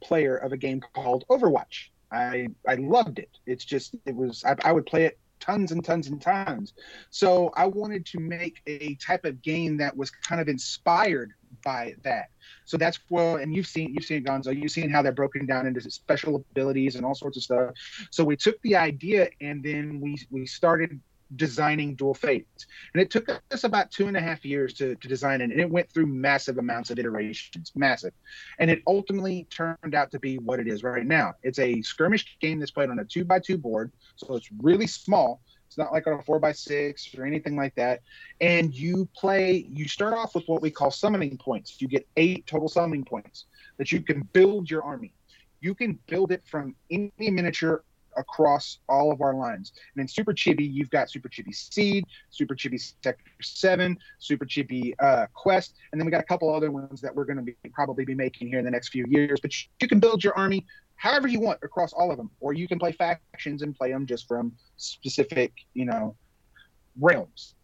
player of a game called Overwatch. I loved it. It's just, it was, I would play it tons and tons and times. So I wanted to make a type of game that was kind of inspired by that. So that's, well, and you've seen Gonzo, you've seen how they're broken down into special abilities and all sorts of stuff. So we took the idea and then we started designing Dual Fates. And it took us about 2.5 years to design it. And it went through massive amounts of iterations, massive. And it ultimately turned out to be what it is right now. It's a skirmish game that's played on a 2x2 board. So it's really small. It's not like on a 4x6 or anything like that. And you start off with what we call summoning points. You get 8 total summoning points that you can build your army. You can build it from any miniature across all of our lines. And in Super Chibi, you've got Super Chibi Seed, Super Chibi Sector 7, Super Chibi Quest, and then we got a couple other ones that we're going to probably be making here in the next few years. But you can build your army however you want across all of them, or you can play factions and play them just from specific, realms.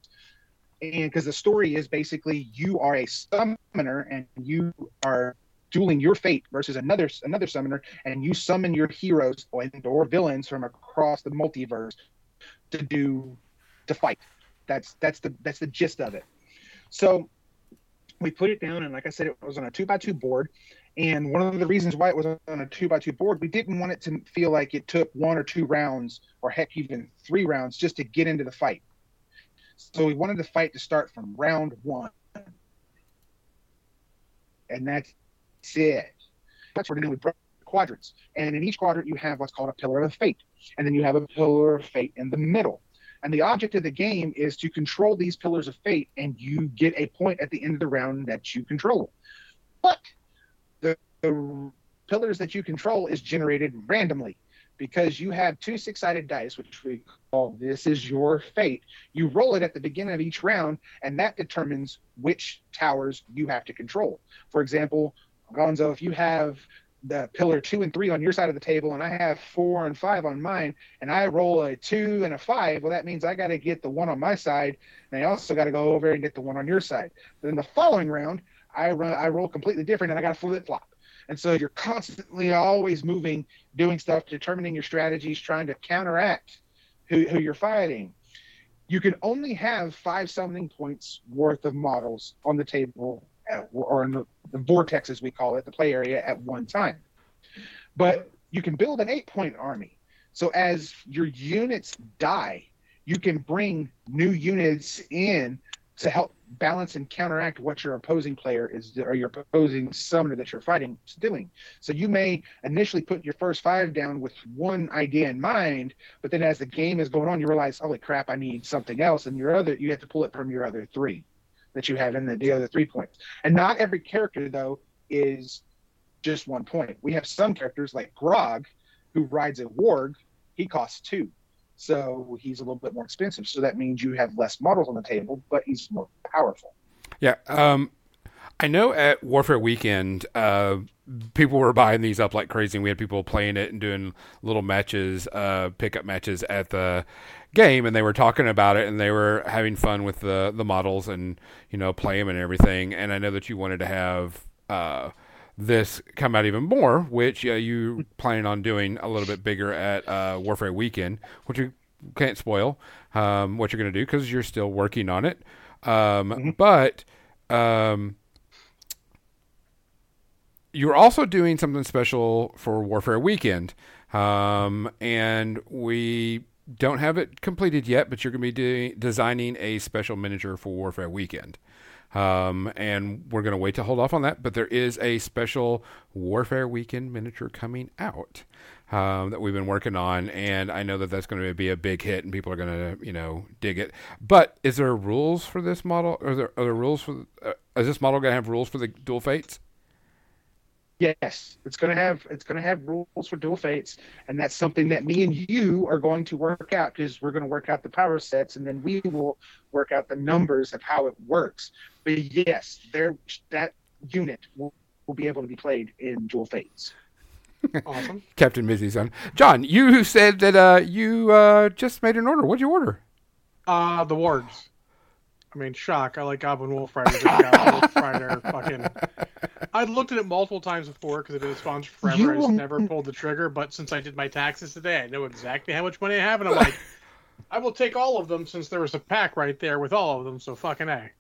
And because the story is basically you are a summoner and you are dueling your fate versus another summoner, and you summon your heroes or villains from across the multiverse to fight. That's the gist of it. So we put it down, and like I said, it was on a 2x2 board. And one of the reasons why it was on a 2x2 board, we didn't want it to feel like it took 1 or 2 rounds, or heck, even 3 rounds, just to get into the fight. So we wanted the fight to start from round 1, and that's what we broke quadrants. And in each quadrant, you have what's called a pillar of fate. And then you have a pillar of fate in the middle. And the object of the game is to control these pillars of fate, and you get a point at the end of the round that you control. But the pillars that you control is generated randomly because you have 2 6-sided dice, which we call this is your fate. You roll it at the beginning of each round, and that determines which towers you have to control. For example, Gonzo, if you have the pillar 2 and 3 on your side of the table and I have 4 and 5 on mine and I roll a 2 and a 5, well, that means I got to get the 1 on my side and I also got to go over and get the 1 on your side. Then the following round, I roll completely different and I got to flip-flop. And so you're constantly always moving, doing stuff, determining your strategies, trying to counteract who you're fighting. You can only have 5 summoning points worth of models on the table or in the vortex, as we call it, the play area at one time. But you can build an 8-point army. So as your units die, you can bring new units in to help balance and counteract what your opposing player is, or your opposing summoner that you're fighting is doing. So you may initially put your first 5 down with one idea in mind, but then as the game is going on, you realize, holy crap, I need something else, and you have to pull it from your other 3 that you have in the other 3 points. And not every character, though, is just 1 point. We have some characters like Grog, who rides a warg, he costs 2. So he's a little bit more expensive. So that means you have less models on the table, but he's more powerful. Yeah. I know at Warfare Weekend, people were buying these up like crazy. We had people playing it and doing little matches, pickup matches at the game. And they were talking about it and they were having fun with the models and, you know, play them and everything. And I know that you wanted to have this come out even more, which you planning on doing a little bit bigger at Warfare Weekend, which you can't spoil what you're going to do because you're still working on it. But you're also doing something special for Warfare Weekend, and we don't have it completed yet, but you're going to be designing a special miniature for Warfare Weekend. And we're going to wait to hold off on that, but there is a special Warfare Weekend miniature coming out that we've been working on, and I know that that's going to be a big hit, and people are going to, you know, dig it. But is there rules for this model? Are there rules for? Is this model going to have rules for the Dual Fates? Yes, it's going to have rules for Dual Fates, and that's something that me and you are going to work out because we're going to work out the power sets, and then we will work out the numbers of how it works. But yes, that unit will be able to be played in Dual Fates. Awesome, Captain Mizzy's on. John, you said that you just made an order. What'd you order? The wards. I mean, shock. I like Goblin Wolf Rider. Wolf Rider, fucking. I'd looked at it multiple times before because it was sponsored forever. I just never pulled the trigger. But since I did my taxes today, I know exactly how much money I have, and I'm like, I will take all of them since there was a pack right there with all of them. So fucking A.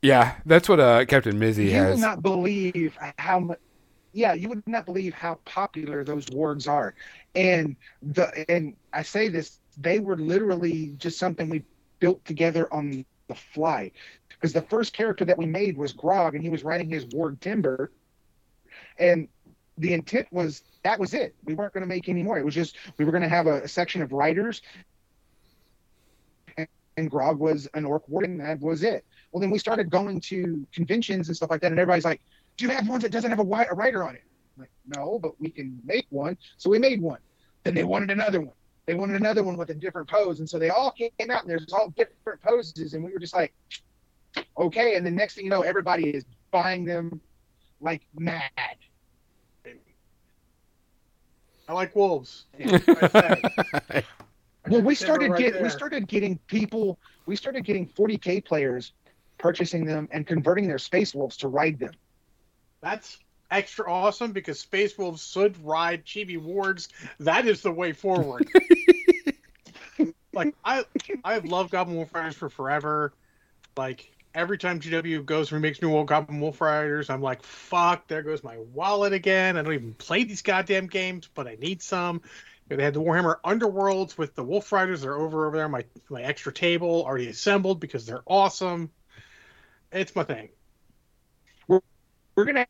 Yeah, that's what Captain Mizzy has. You would not believe how much. Yeah, you would not believe how popular those wargs are, and I say this, they were literally just something we built together on the fly, because the first character that we made was Grog, and he was riding his warg Timber, and the intent was that was it. We weren't going to make any more. It was just we were going to have a section of riders, and Grog was an orc ward, and that was it. Well, then we started going to conventions and stuff like that, and everybody's like, "Do you have one that doesn't have a rider on it?" I'm like, "No, but we can make one." So we made one. Then they wanted another one. They wanted another one with a different pose. And so they all came out, and there's all different poses. And we were just like, okay. And the next thing you know, everybody is buying them like mad. I like wolves. Well, we started getting 40K players purchasing them and converting their space wolves to ride them. That's extra awesome because space wolves should ride chibi wards. That is the way forward. Like I've loved Goblin Wolf Riders for forever. Like every time GW goes and remakes new old Goblin Wolf Riders, I'm like, fuck, there goes my wallet again. I don't even play these goddamn games, but I need some. You know, they had the Warhammer Underworlds with the Wolf Riders. They're over there on my extra table already assembled because they're awesome. It's my thing. We're gonna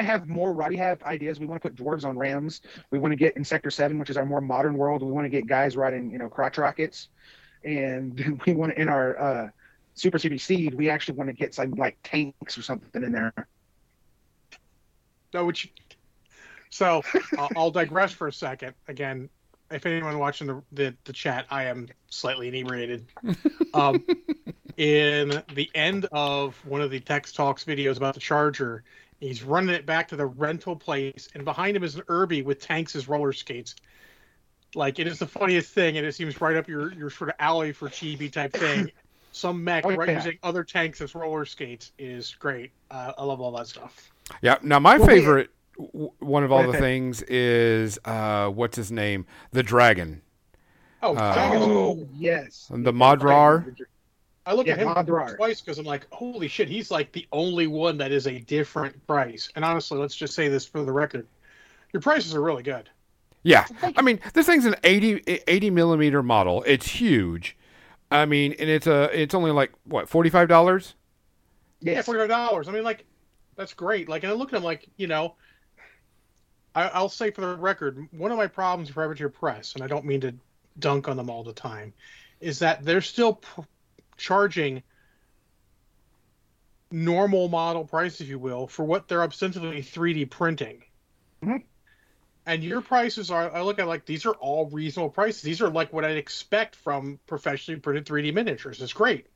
have more. We have ideas. We want to put dwarves on rams. We want to get in Sector 7, which is our more modern world. We want to get guys riding, you know, crotch rockets, and we want to, in our Super City Seed, we actually want to get some like tanks or something in there. So I'll digress for a second. Again, if anyone watching the chat, I am slightly inebriated. In the end of one of the Tex Talks videos about the Charger, He's running it back to the rental place, and behind him is an Irby with tanks as roller skates. Like, it is the funniest thing, and it seems right up your sort of alley for chibi type thing. Some mech using other tanks as roller skates is great. I love all that stuff. Yeah. Now, my favorite one of all the things is what's his name? The dragon. Oh, yes. The Modrar. I look at him Modrar twice because I'm like, holy shit, he's like the only one that is a different price. And honestly, let's just say this for the record. Your prices are really good. Yeah. I mean, this thing's an 80 millimeter model. It's huge. I mean, and it's only like, what, $45? Yes. Yeah, $45. I mean, like, that's great. Like, and I look at him like, you know, I'll say for the record, one of my problems for Privateer Press, and I don't mean to dunk on them all the time, is that they're still charging normal model price, if you will, for what they're ostensibly 3D printing. Mm-hmm. And your prices are, I look at like, these are all reasonable prices. These are like what I'd expect from professionally printed 3D miniatures. It's great.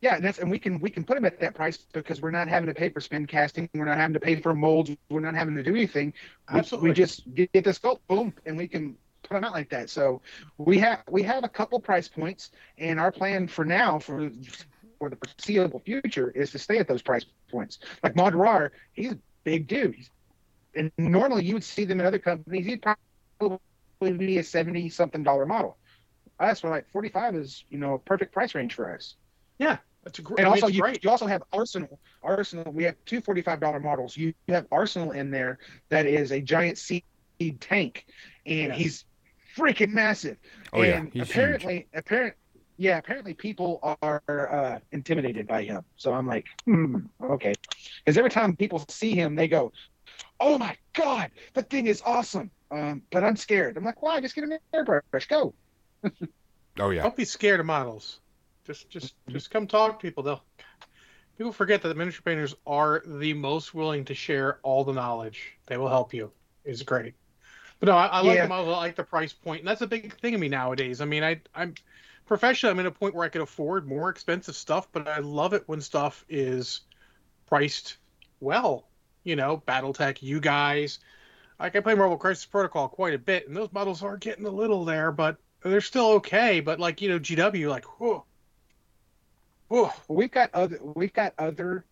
Yeah, and we can put them at that price because we're not having to pay for spin casting. We're not having to pay for molds. We're not having to do anything. Absolutely. We just get the sculpt, boom, and we can put them out like that. So we have a couple price points, and our plan for now for the foreseeable future is to stay at those price points. Like Modrar, he's a big dude. And normally you would see them in other companies. He'd probably be a $70-something model. Us, we're like 45 is, you know, a perfect price range for us. Yeah, that's a great. And also, you also have Arsenal. Arsenal, we have two $45 models. You have Arsenal in there that is a giant seed tank, and he's freaking massive. Oh, and yeah, he's apparently huge. Yeah, apparently people are intimidated by him. So I'm like, okay, because every time people see him, they go, "Oh my God, that thing is awesome!" But I'm scared. I'm like, "Why? Just get an airbrush. Go." Oh yeah. Don't be scared of models. Just come talk to people. People forget that the miniature painters are the most willing to share all the knowledge. They will help you. It's great. But no, I like them. I like the price point, and that's a big thing of me nowadays. I mean, I'm professionally, I'm at a point where I can afford more expensive stuff, but I love it when stuff is priced well. You know, Battletech, you guys. Like, I play Marvel Crisis Protocol quite a bit, and those models are getting a little there, but they're still okay. But like, you know, GW, like, whoa. We've got other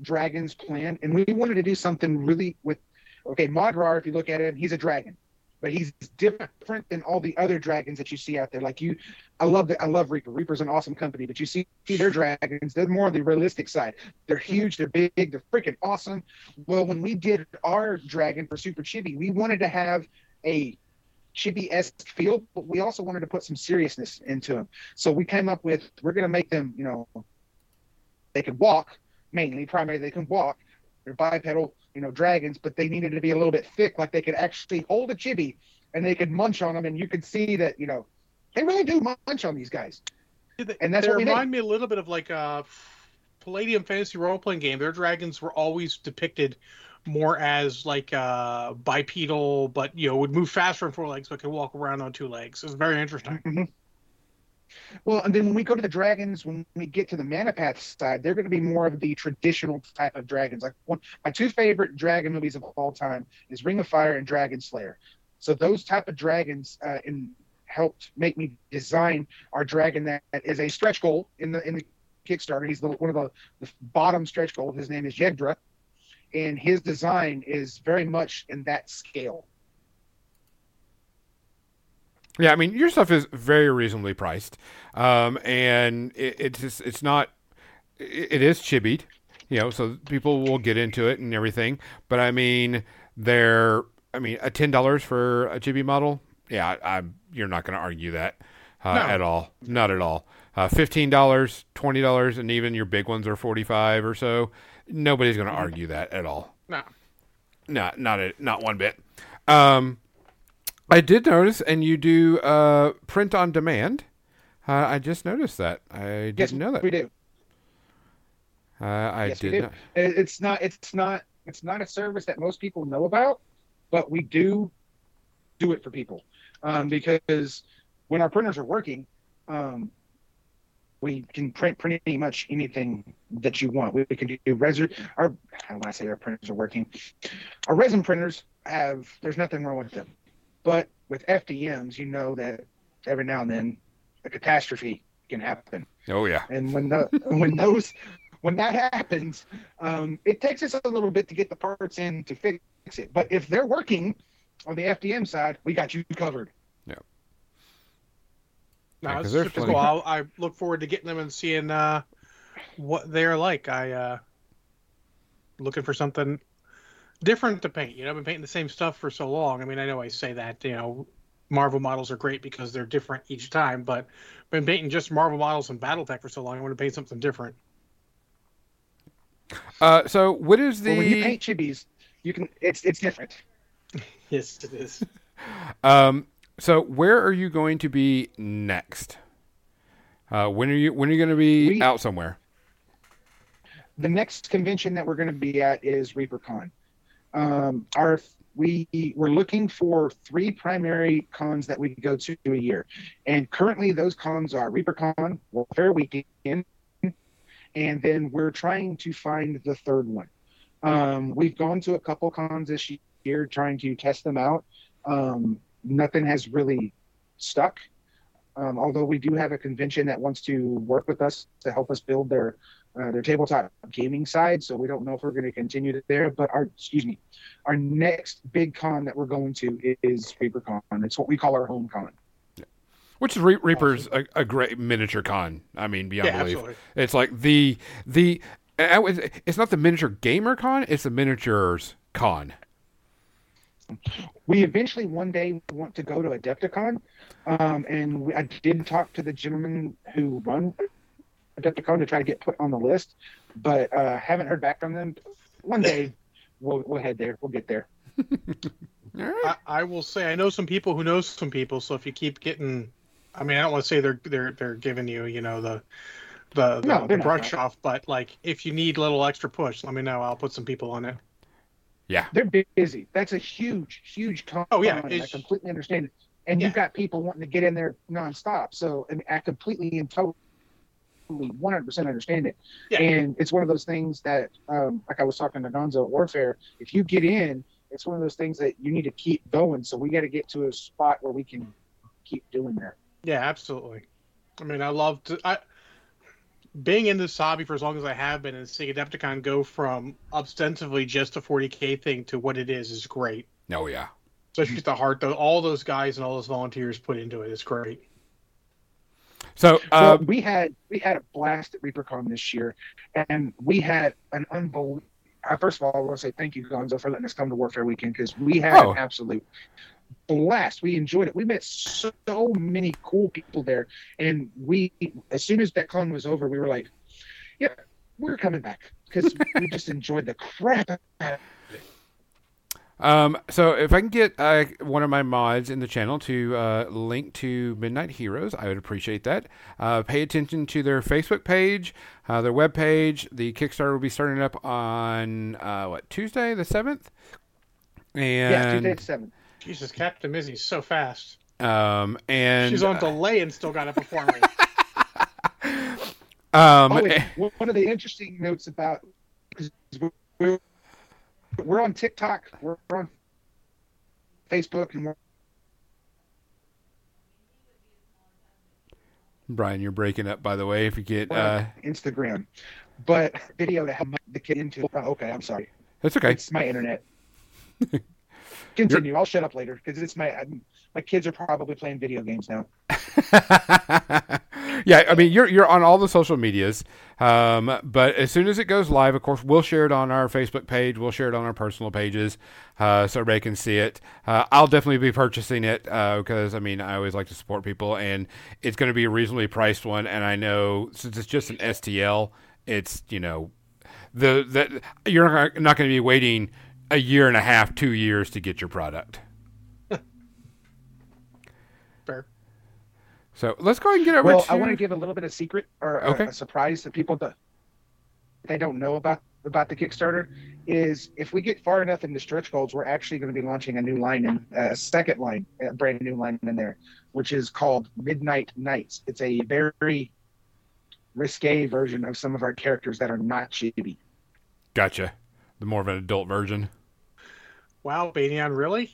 dragons planned, and we wanted to do something really with. Okay, Modrar, if you look at him, he's a dragon, but he's different than all the other dragons that you see out there. Like you, I love Reaper. Reaper's an awesome company, but you see their dragons, they're more on the realistic side. They're huge, they're big, they're freaking awesome. Well, when we did our dragon for Super Chibi, we wanted to have a chibi-esque feel, but we also wanted to put some seriousness into them. So we came up with, we're going to make them, you know, they can walk, primarily they can walk. They're bipedal, you know, dragons, but they needed to be a little bit thick, like they could actually hold a chibi and they could munch on them, and you could see that, you know, they really do munch on these guys. And that's what we remind me a little bit of like a Palladium fantasy role-playing game. Their dragons were always depicted more as like bipedal, but, you know, would move faster on four legs, but could walk around on two legs. It was very interesting. Mm-hmm. Well, and then when we go to the dragons, when we get to the Manapath side, they're going to be more of the traditional type of dragons. Like my two favorite dragon movies of all time is Ring of Fire and Dragon Slayer. So those type of dragons helped make me design our dragon that is a stretch goal in the Kickstarter. He's one of the bottom stretch goal. His name is Yegdra, and his design is very much in that scale. Yeah, I mean, your stuff is very reasonably priced, and it is chibied, you know, so people will get into it and everything. But I mean, a $10 for a chibi model, yeah, you're not going to argue that at all, not at all. $15, $20, and even your big ones are $45 or so. Nobody's going to argue that at all. No, not one bit. I did notice, and you do print on demand. I just noticed that. I didn't know that. We do. Yes, we do. It's not a service that most people know about, but we do it for people because when our printers are working, We can print pretty much anything that you want. We can do resin. Our printers are working. Our resin printers have. There's nothing wrong with them, but with FDMs, you know that every now and then a catastrophe can happen. Oh yeah. And when that happens, it takes us a little bit to get the parts in to fix it. But if they're working on the FDM side, we got you covered. Yeah. No, it's super cool. I look forward to getting them and seeing what they're like. I looking for something different to paint. You know, I've been painting the same stuff for so long. I mean, I know I say that, you know, Marvel models are great because they're different each time, but I've been painting just Marvel models and Battletech for so long. I want to paint something different. So what is the... Well, when you paint chibis, you can... It's different. Yes, it is. So where are you going to be next? When are you going to be out somewhere? The next convention that we're going to be at is ReaperCon. We're looking for three primary cons that we go to a year, and currently those cons are ReaperCon, Fair Weekend, and then we're trying to find the third one. We've gone to a couple cons this year trying to test them out. Nothing has really stuck, although we do have a convention that wants to work with us to help us build their tabletop gaming side. So we don't know if we're going to continue there. But our next big con that we're going to is ReaperCon. It's what we call our home con. Yeah. Which is Reaper's a great miniature con. I mean, beyond belief, absolutely. It's like the it's not the miniature gamer con. It's the miniatures con. We eventually one day want to go to Adepticon, and I did talk to the gentleman who run Adepticon to try to get put on the list, but haven't heard back from them. One day we'll head there. We'll get there. I will say I know some people who know some people. So if you keep getting, I mean, I don't want to say they're giving you the brush off, but like if you need a little extra push, let me know. I'll put some people on it. Yeah, they're busy. That's a huge con. Oh yeah, I completely understand it. And you've got people wanting to get in there nonstop. So I completely and totally 100% understand it. Yeah. And it's one of those things that, like I was talking to Gonzo at Warfare, if you get in, it's one of those things that you need to keep going. So we got to get to a spot where we can keep doing that. Yeah, absolutely. I mean, I love to. Being in this hobby for as long as I have been and seeing Adepticon go from ostensibly just a 40K thing to what it is great. Oh, yeah. Especially the heart, though. All those guys and all those volunteers put into it is great. So we had a blast at ReaperCon this year, and we had an unbelievable... First of all, I want to say thank you, Gonzo, for letting us come to Warfare Weekend, because we had an absolute blast. We enjoyed it. We met so many cool people there, and we, as soon as that con was over, we were like, yeah, we're coming back, because we just enjoyed the crap out of it. So if I can get one of my mods in the channel to link to Midnight Heroes, I would appreciate that. Pay attention to their Facebook page, their web page. The Kickstarter will be starting up on Tuesday the 7th? And yeah, Tuesday the 7th. Jesus, Captain Izzy's so fast. And she's on delay and still got it before me. One of the interesting notes about, because we're on TikTok, we're on Facebook, and we're... Brian, you're breaking up, by the way. If you get Instagram, but video to help the kid into. Okay, I'm sorry. That's okay. It's my internet. Continue. I'll shut up later because it's my kids are probably playing video games now. Yeah, I mean you're on all the social medias, but as soon as it goes live, of course we'll share it on our Facebook page, we'll share it on our personal pages, so everybody can see it. I'll definitely be purchasing it because I mean I always like to support people, and it's going to be a reasonably priced one. And I know since it's just an STL, it's you're not going to be waiting a year and a half, 2 years to get your product. Fair. So let's go ahead and get over to... I want to give a little bit of secret or a surprise to people that they don't know about the Kickstarter is if we get far enough into stretch goals, we're actually going to be launching a new line, a brand new line in there, which is called Midnight Nights. It's a very risque version of some of our characters that are not chibi. Gotcha. The more of an adult version. Wow, Banyan, really?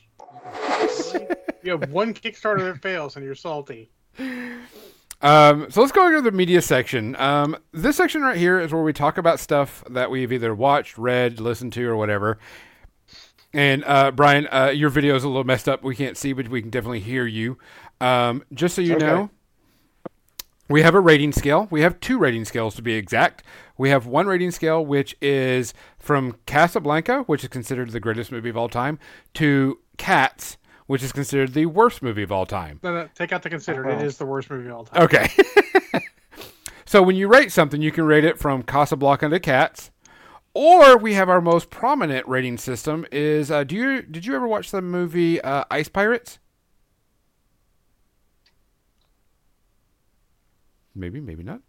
You have one Kickstarter that fails and you're salty. So let's go over to the media section. This section right here is where we talk about stuff that we've either watched, read, listened to, or whatever. And Brian, your video is a little messed up. We can't see, but we can definitely hear you. Just so you know, we have a rating scale. We have two rating scales to be exact. We have one rating scale, which is from Casablanca, which is considered the greatest movie of all time, to Cats, which is considered the worst movie of all time. No, take out the considered. It is the worst movie of all time. Okay. So when you rate something, you can rate it from Casablanca to Cats. Or we have our most prominent rating system is, did you ever watch the movie Ice Pirates? Maybe, maybe not.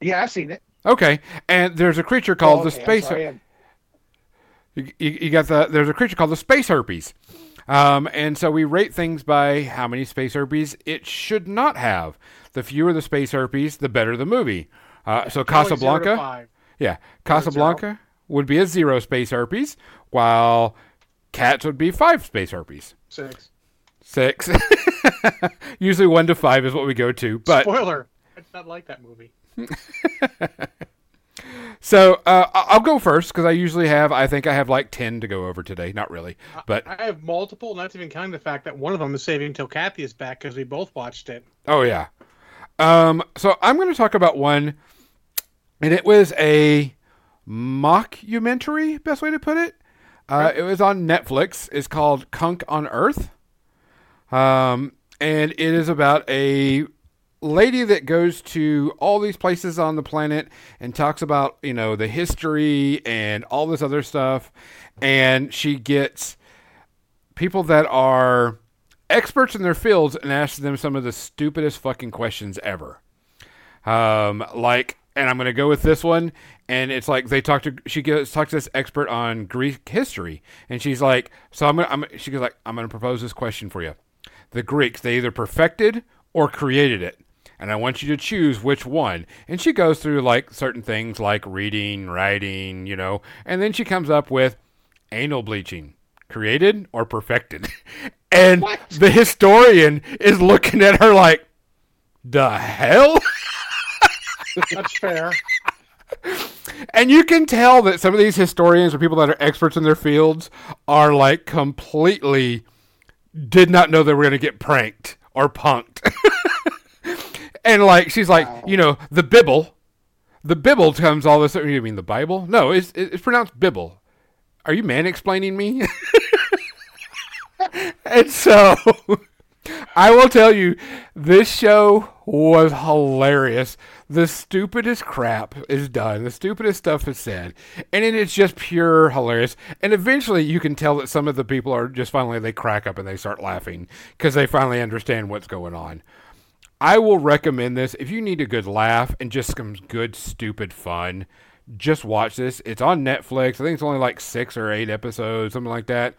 Yeah, I've seen it. Okay. And there's a creature called the Space... There's a creature called the space herpes. And so we rate things by how many space herpes it should not have. The fewer the space herpes, the better the movie. So Casablanca would be a 0 space herpes, while Cats would be 5 space herpes. 6. Usually 1 to 5 is what we go to. But spoiler, I did not like that movie. So I'll go first because I think I have like 10 to go over today. Not really, but I have multiple, not even counting the fact that one of them is saving until Kathy is back because we both watched it. Oh yeah. So I'm going to talk about one, and it was a mockumentary, best way to put it. It was on Netflix. It's called Kunk on Earth. And it is about a lady that goes to all these places on the planet and talks about, you know, the history and all this other stuff. And she gets people that are experts in their fields and asks them some of the stupidest fucking questions ever. And I'm going to go with this one. And it's like, she talks to this expert on Greek history. And she's like, I'm going to propose this question for you. The Greeks, they either perfected or created it. And I want you to choose which one. And she goes through like certain things like reading, writing, you know, and then she comes up with anal bleaching, created or perfected. And what? The historian is looking at her like, the hell? That's fair. And you can tell that some of these historians or people that are experts in their fields are like completely did not know they were going to get pranked or punked. And like, she's like, wow. You know, the Bible comes all this. You mean the Bible? No, it's pronounced Bibble. Are you man explaining me? And so I will tell you, this show was hilarious. The stupidest crap is done. The stupidest stuff is said. And it is just pure hilarious. And eventually you can tell that some of the people are just finally, they crack up and they start laughing because they finally understand what's going on. I will recommend this. If you need a good laugh and just some good, stupid fun, just watch this. It's on Netflix. I think it's only like 6 or 8 episodes, something like that.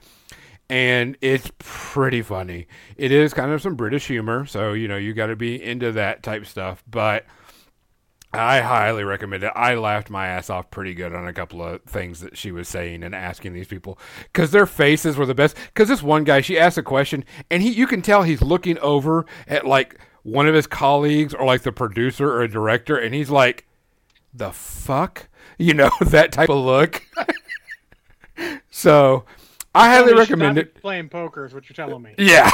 And it's pretty funny. It is kind of some British humor, so, you know, you got to be into that type stuff. But I highly recommend it. I laughed my ass off pretty good on a couple of things that she was saying and asking these people. Because their faces were the best. Because this one guy, she asked a question, and you can tell he's looking over at, like, one of his colleagues or, like, the producer or a director, and he's like, the fuck? You know, that type of look. So... I highly recommend it. Playing poker is what you're telling me. Yeah.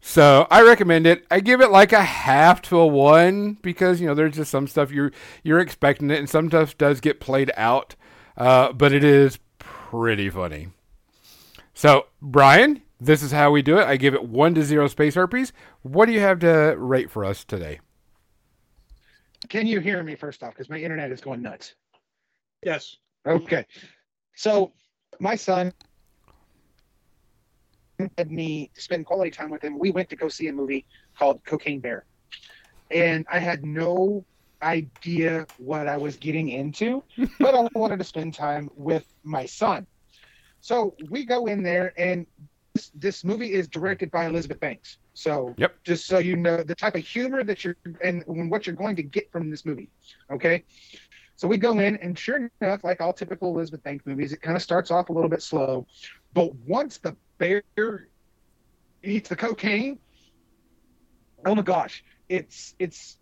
So I recommend it. I give it like 0.5 to 1 because, you know, there's just some stuff you're expecting it, and some stuff does get played out. But it is pretty funny. So Brian, this is how we do it. I give it 1 to 0 space herpes. What do you have to rate for us today? Can you hear me first off? Because my internet is going nuts. Yes. Okay. So my son had me spend quality time with him. We went to go see a movie called Cocaine Bear. And I had no idea what I was getting into, but I wanted to spend time with my son. So we go in there, and this movie is directed by Elizabeth Banks. So yep. Just so you know the type of humor that you're and what you're going to get from this movie. Okay. So we go in, and sure enough, like all typical Elizabeth Banks movies, it kind of starts off a little bit slow. But once the bear eats the cocaine, oh my gosh, it's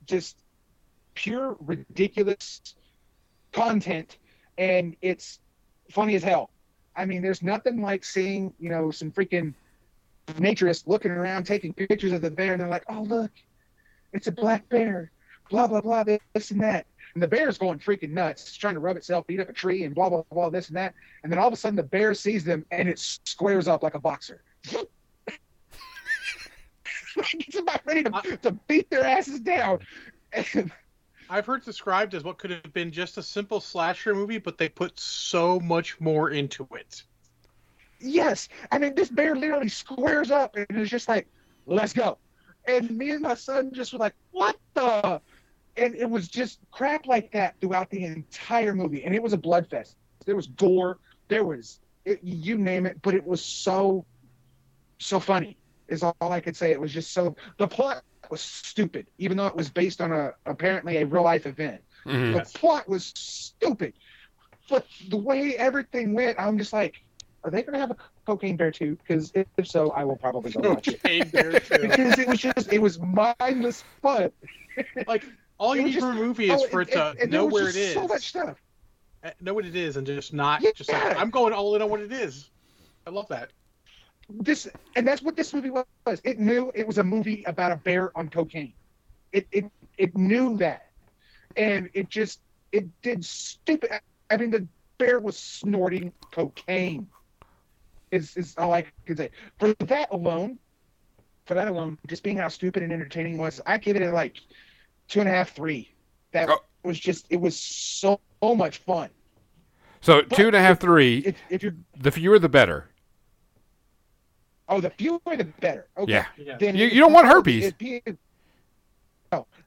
just pure ridiculous content, and it's funny as hell. I mean, there's nothing like seeing, you know, some freaking naturist looking around taking pictures of the bear, and they're like, oh, look, it's a black bear, blah, blah, blah, this and that. And the bear's going freaking nuts. It's trying to rub itself, eat up a tree, and blah, blah, blah, this and that. And then all of a sudden the bear sees them, and it squares up like a boxer. It's about ready to beat their asses down. I've heard described as what could have been just a simple slasher movie, but they put so much more into it. Yes. I mean, this bear literally squares up and is just like, let's go. And me and my son just were like, what the? And it was just crap like that throughout the entire movie. And it was a blood fest. There was gore. There was, you name it, but it was so funny is all I could say. It was just so, the plot was stupid, even though it was based on apparently a real life event. Mm-hmm. The plot was stupid, but the way everything went, I'm just like, are they going to have a Cocaine Bear too? Because if so, I will probably go watch it. Cocaine Bear too. Because it was mindless fun. Like all you need for a movie is for it to know where it is. So much stuff. Know what it is, and just not just like I'm going all in on what it is. I love that. This and that's what this movie was. It knew it was a movie about a bear on cocaine. It knew that, and it did stupid. I mean, the bear was snorting cocaine. Is all I can say. For that alone, just being how stupid and entertaining it was, I give it like 2.5, 3. It was so much fun. So but 2.5, 3. If the fewer, the better. Oh, the fewer the better. Okay. Yeah. Then you don't want herpes.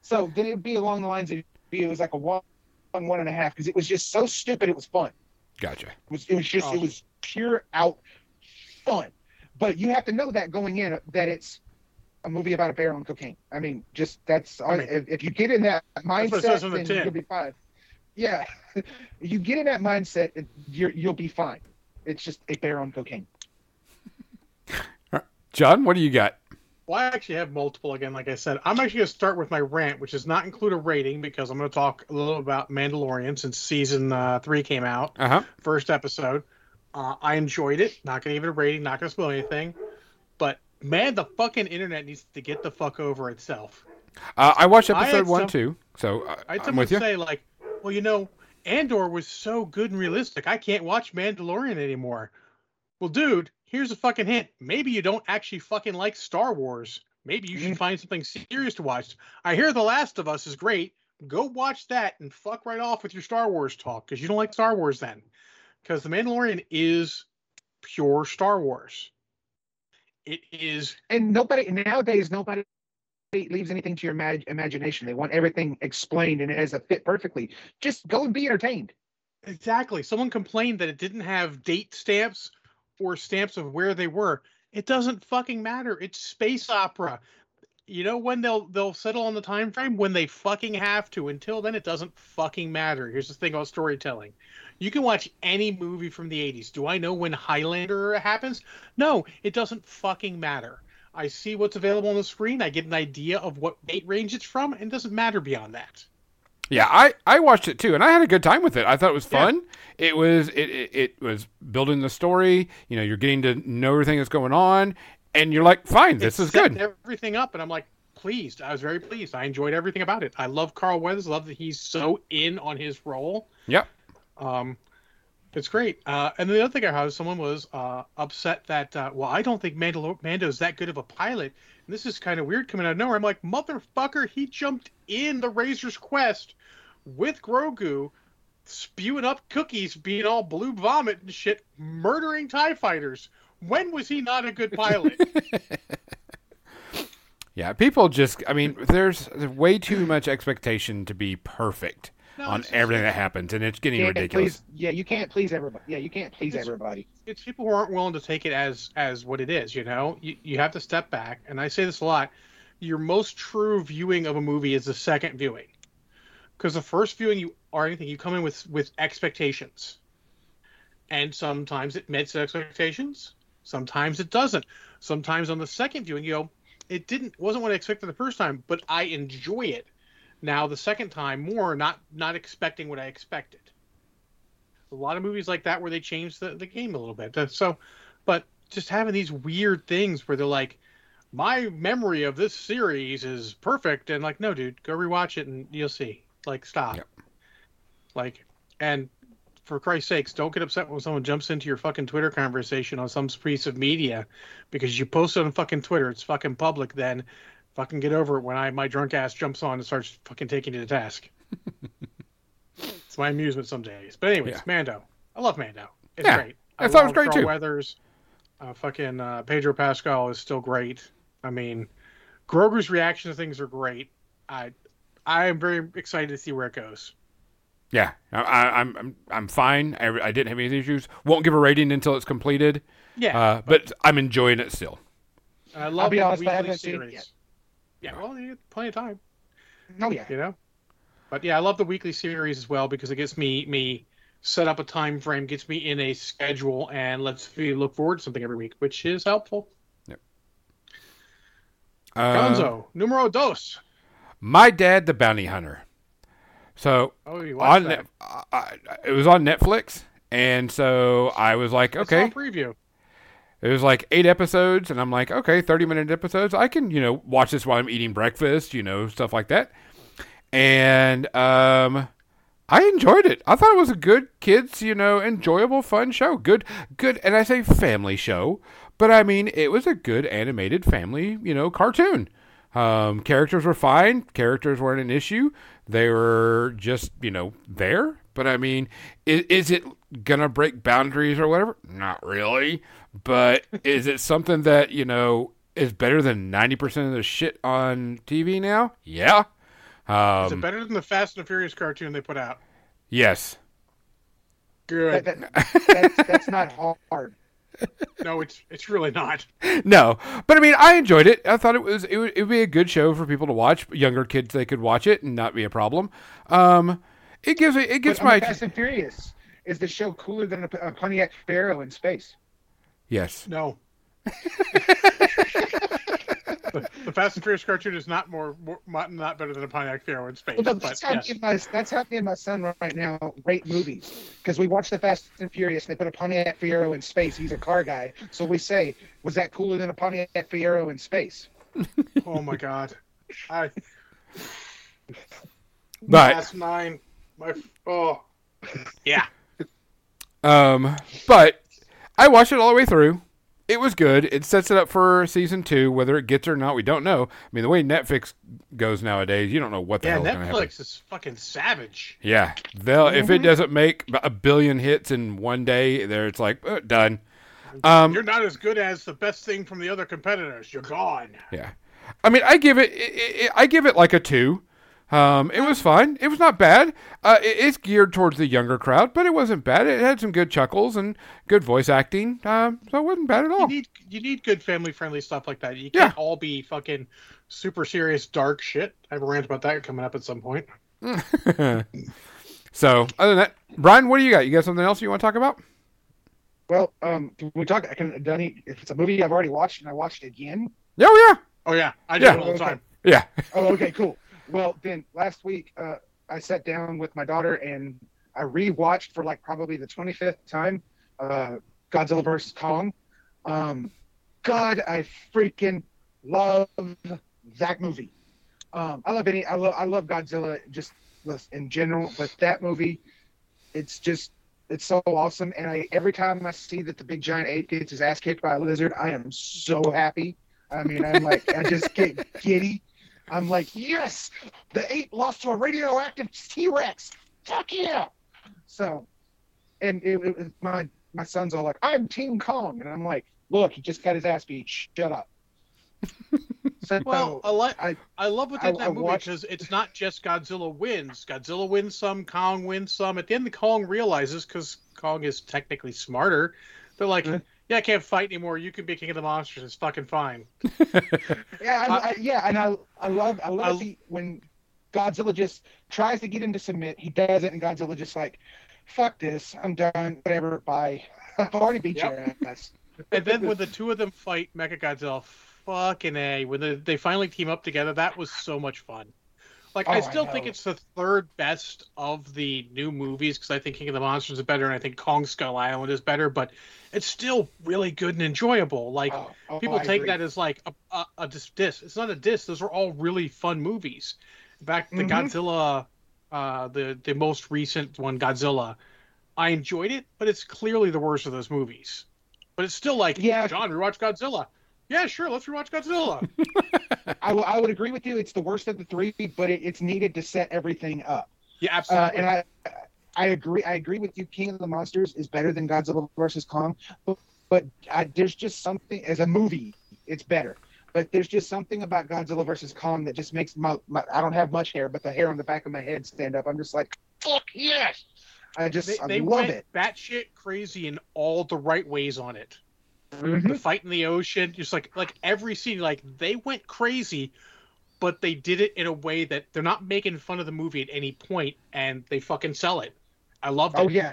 So then it'd be along the lines of it was like a 1, 1.5 because it was just so stupid. It was fun. Gotcha. It was pure out fun. But you have to know that going in that it's a movie about a bear on cocaine. I mean, if you get in that mindset, then you'll be fine. Yeah, you get in that mindset, you'll be fine. It's just a bear on cocaine. John, what do you got? Well, I actually have multiple again, like I said. I'm actually going to start with my rant, which does not include a rating, because I'm going to talk a little about Mandalorian since season 3 came out. Uh-huh. First episode. I enjoyed it. Not going to give it a rating. Not going to spoil anything. But, man, the fucking internet needs to get the fuck over itself. I watched episode 1, too, so I'm with you. I had someone say, like, well, you know, Andor was so good and realistic. I can't watch Mandalorian anymore. Well, dude. Here's a fucking hint. Maybe you don't actually fucking like Star Wars. Maybe you should find something serious to watch. I hear The Last of Us is great. Go watch that and fuck right off with your Star Wars talk, because you don't like Star Wars then. Because The Mandalorian is pure Star Wars. It is. And nowadays, nobody leaves anything to your imagination. They want everything explained and it has a fit perfectly. Just go and be entertained. Exactly. Someone complained that it didn't have date stamps or stamps of where they were. It doesn't fucking matter. It's space opera. You know when they'll settle on the time frame? When they fucking have to. Until then, it doesn't fucking matter. Here's the thing about storytelling. You can watch any movie from the 80s. Do I know when Highlander happens? No, it doesn't fucking matter. I see what's available on the screen. I get an idea of what date range it's from, and it doesn't matter beyond that. Yeah, I watched it too, and I had a good time with it. I thought it was fun. Yeah. It was building the story. You know, you're getting to know everything that's going on, and you're like, fine, this is good. Everything up, and I'm like, pleased. I was very pleased. I enjoyed everything about it. I love Carl Weathers. Love that he's so in on his role. Yep. It's great. And the other thing I heard, someone was upset that, well, I don't think Mando's that good of a pilot. And this is kind of weird coming out of nowhere. I'm like, motherfucker, he jumped in the Razor's Quest with Grogu, spewing up cookies, being all blue vomit and shit, murdering TIE fighters. When was he not a good pilot? Yeah, people just, I mean, there's way too much expectation to be perfect. on everything that happens, and it's getting ridiculous. You can't please everybody. Yeah, you can't please everybody. It's people who aren't willing to take it as what it is, you know? You have to step back, and I say this a lot, your most true viewing of a movie is the second viewing. Because the first viewing, you come in with expectations. And sometimes it meets expectations, sometimes it doesn't. Sometimes on the second viewing, you go, it wasn't what I expected the first time, but I enjoy it now the second time more, not expecting what I expected. A lot of movies like that where they change the game a little bit. So, but just having these weird things where they're like, my memory of this series is perfect, and like, no, dude, go rewatch it and you'll see. Like, stop. Yep. Like, and for Christ's sakes, don't get upset when someone jumps into your fucking Twitter conversation on some piece of media because you post it on fucking Twitter. It's fucking public then. Fucking get over it when my drunk ass jumps on and starts fucking taking you to task. It's my amusement some days. But anyways, yeah. Mando. I love Mando. It's great. I thought it was great, too. Weathers. Fucking Pedro Pascal is still great. I mean, Grogu's reaction to things are great. I am very excited to see where it goes. Yeah, I'm fine. I didn't have any issues. Won't give a rating until it's completed. Yeah, but I'm enjoying it still. I love the weekly series. Yeah, well, you get plenty of time. Oh yeah, you know. But yeah, I love the weekly series as well because it gets me set up a time frame, gets me in a schedule, and lets me look forward to something every week, which is helpful. Yep. Gonzo, numero dos. My Dad, the Bounty Hunter. So it was on Netflix, and so I was like, okay. It's on preview. It was like 8 episodes, and I'm like, okay, 30-minute episodes. I can, watch this while I'm eating breakfast, stuff like that. And I enjoyed it. I thought it was a good kids, enjoyable, fun show. Good, and I say family show, but I mean it was a good animated family, cartoon. Characters were fine. Characters weren't an issue. They were just, there. But, I mean, is it going to break boundaries or whatever? Not really. But is it something that, is better than 90% of the shit on TV now? Yeah. Is it better than the Fast and the Furious cartoon they put out? Yes. Good. That's not hard. No, it's really not. No, but I mean, I enjoyed it. I thought it would be a good show for people to watch. Younger kids, they could watch it and not be a problem. It gets my Fast and Furious. Is the show cooler than a Pontiac Pharaoh in space? Yes. No. The Fast and Furious cartoon is not not better than a Pontiac Pharaoh in space. Well, that's how me and my son right now rate movies because we watch the Fast and Furious. And they put a Pontiac Pharaoh in space. He's a car guy, so we say, "Was that cooler than a Pontiac Pharaoh in space?" Oh my god! Last nine. Yeah. But I watched it all the way through. It was good. It sets it up for season 2. Whether it gets or not, we don't know. I mean, the way Netflix goes nowadays, you don't know what the hell is going to happen. Yeah, Netflix is fucking savage. Yeah. If it doesn't make 1 billion hits in one day, it's like, done. You're not as good as the best thing from the other competitors. You're gone. Yeah. I mean, I give it like a 2. It was fine. It was not bad. It's geared towards the younger crowd, but it wasn't bad. It had some good chuckles and good voice acting. So it wasn't bad at all. You need good family-friendly stuff like that. You can't all be fucking super serious, dark shit. I have a rant about that coming up at some point. So, other than that, Brian, what do you got? You got something else you want to talk about? Well, if it's a movie I've already watched and I watched it again. Oh, yeah. Oh, yeah. I do it all the time. Yeah. Oh, okay, cool. Well, then last week I sat down with my daughter and I rewatched for like probably the 25th time Godzilla vs. Kong. God, I freaking love that movie. I love Godzilla just in general, but that movie, it's so awesome. And every time I see that the big giant ape gets his ass kicked by a lizard, I am so happy. I mean, I'm like, I just get giddy. I'm like, yes, the ape lost to a radioactive T-Rex. Fuck yeah! So, and it my son's all like, I'm Team Kong, and I'm like, look, he just got his ass beat. Shut up. said, well, I love what that movie because it's not just Godzilla wins. Godzilla wins some, Kong wins some. At the end, Kong realizes, because Kong is technically smarter, they're like, yeah, I can't fight anymore. You can be King of the Monsters. It's fucking fine. I love when Godzilla just tries to get him to submit. He does it, and Godzilla just like, fuck this. I'm done. Whatever. Bye. I've already beat your ass. And then when the two of them fight Mechagodzilla, fucking A, when they finally team up together, that was so much fun. Like, I still think it's the third best of the new movies, because I think King of the Monsters is better, and I think Kong Skull Island is better, but it's still really good and enjoyable. Like, people take that as, like, a diss. It's not a diss. Those are all really fun movies. In fact, the Godzilla, the most recent one, Godzilla, I enjoyed it, but it's clearly the worst of those movies. But it's still like, John, rewatch Godzilla. Yeah, sure, let's rewatch Godzilla. I would agree with you. It's the worst of the three, but it's needed to set everything up. Yeah, absolutely. And I agree. I agree with you. King of the Monsters is better than Godzilla vs. Kong, but there's just something as a movie, it's better. But there's just something about Godzilla vs. Kong that just makes my I don't have much hair, but the hair on the back of my head stand up. I'm just like, fuck yes. I love it. They went batshit crazy in all the right ways on it. Mm-hmm. The fight in the ocean, just like every scene, like they went crazy, but they did it in a way that they're not making fun of the movie at any point, and they fucking sell it. I loved it. Oh yeah,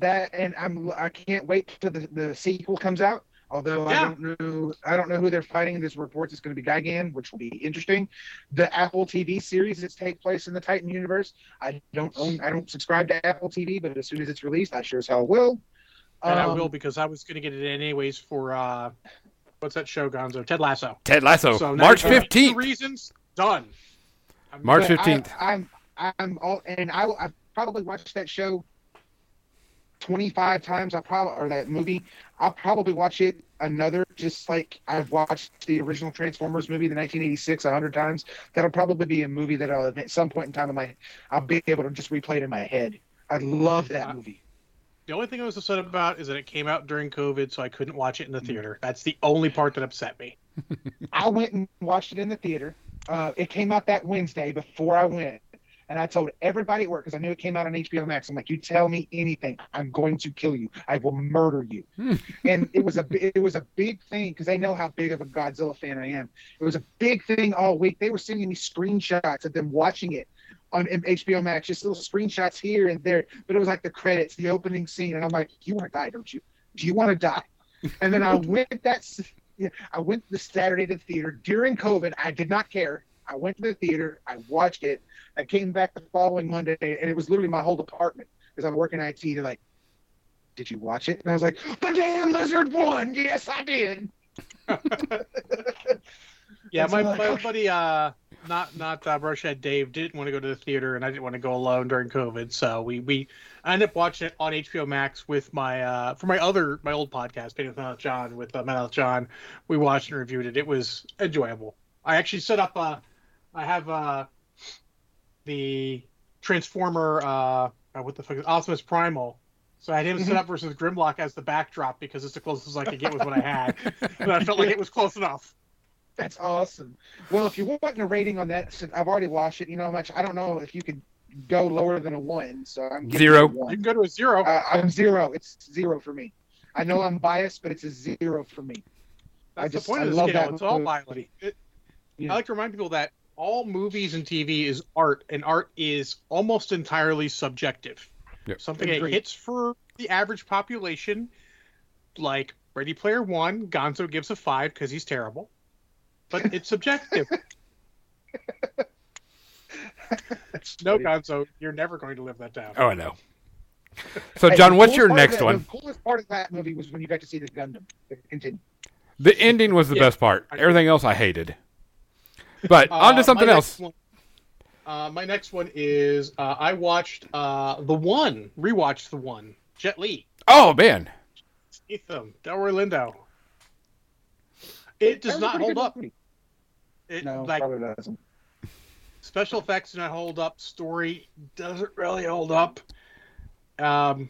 that, and I can't wait till the sequel comes out. Although I don't know who they're fighting. This reports it's going to be Gigan, which will be interesting. The Apple TV series that takes place in the Titan universe. I don't subscribe to Apple TV, but as soon as it's released, I sure as hell will. And I will, because I was going to get it anyways for what's that show, Gonzo? Ted Lasso. Ted Lasso. So March 15th. 2 reasons done. March 15th. I'm all, and I've probably watched that show 25 times. That movie. I'll probably watch it another, just like I've watched the original Transformers movie, the 1986, 100 times. That'll probably be a movie that I'll at some point in time I'll be able to just replay it in my head. I love that movie. The only thing I was upset about is that it came out during COVID, so I couldn't watch it in the theater. That's the only part that upset me. I went and watched it in the theater. It came out that Wednesday before I went. And I told everybody at work, because I knew it came out on HBO Max. I'm like, you tell me anything, I'm going to kill you. I will murder you. And it was a big thing, because they know how big of a Godzilla fan I am. It was a big thing all week. They were sending me screenshots of them watching it on HBO Max, just little screenshots here and there. But it was like the credits, the opening scene. And I'm like, you want to die, don't you? Do you want to die? And then I went this Saturday to the theater during COVID. I did not care. I went to the theater, I watched it, I came back the following Monday, and it was literally my whole department, because I'm working in IT. They're like, did you watch it? And I was like, the damn lizard won! Yes, I did! Yeah, my buddy, not Broshad Dave, didn't want to go to the theater, and I didn't want to go alone during COVID, so I ended up watching it on HBO Max with my old podcast, Painting Without John, with Mouth John. We watched and reviewed it. It was enjoyable. I actually set up I have the Transformer, what the fuck is Optimus Primal. So I had him set up versus Grimlock as the backdrop, because it's the closest I could get with what I had. And I felt like it was close enough. That's awesome. Well, if you want a rating on that, since I've already watched it, you know how much, I don't know if you could go lower than a 1. So I'm giving it a 1. You can go to a 0. I'm 0. It's 0 for me. I know I'm biased, but it's a 0 for me. That's the point of the scale. It's all biology. Yeah. I like to remind people that all movies and TV is art, and art is almost entirely subjective. Yep. Something that hits for the average population, like Ready Player One, Gonzo gives a 5 because he's terrible, but it's subjective. No, Gonzo, you're never going to live that down. Oh, I know. So, John, what's your next one? The coolest part of that movie was when you got to see the Gundam. The ending was the best part. Everything else I hated. But on to something else. My next one is I watched rewatched The One, Jet Li. Oh, man. Ethan, Delroy Lindo. It does not hold up. Probably doesn't. Special effects do not hold up. Story doesn't really hold up. It's a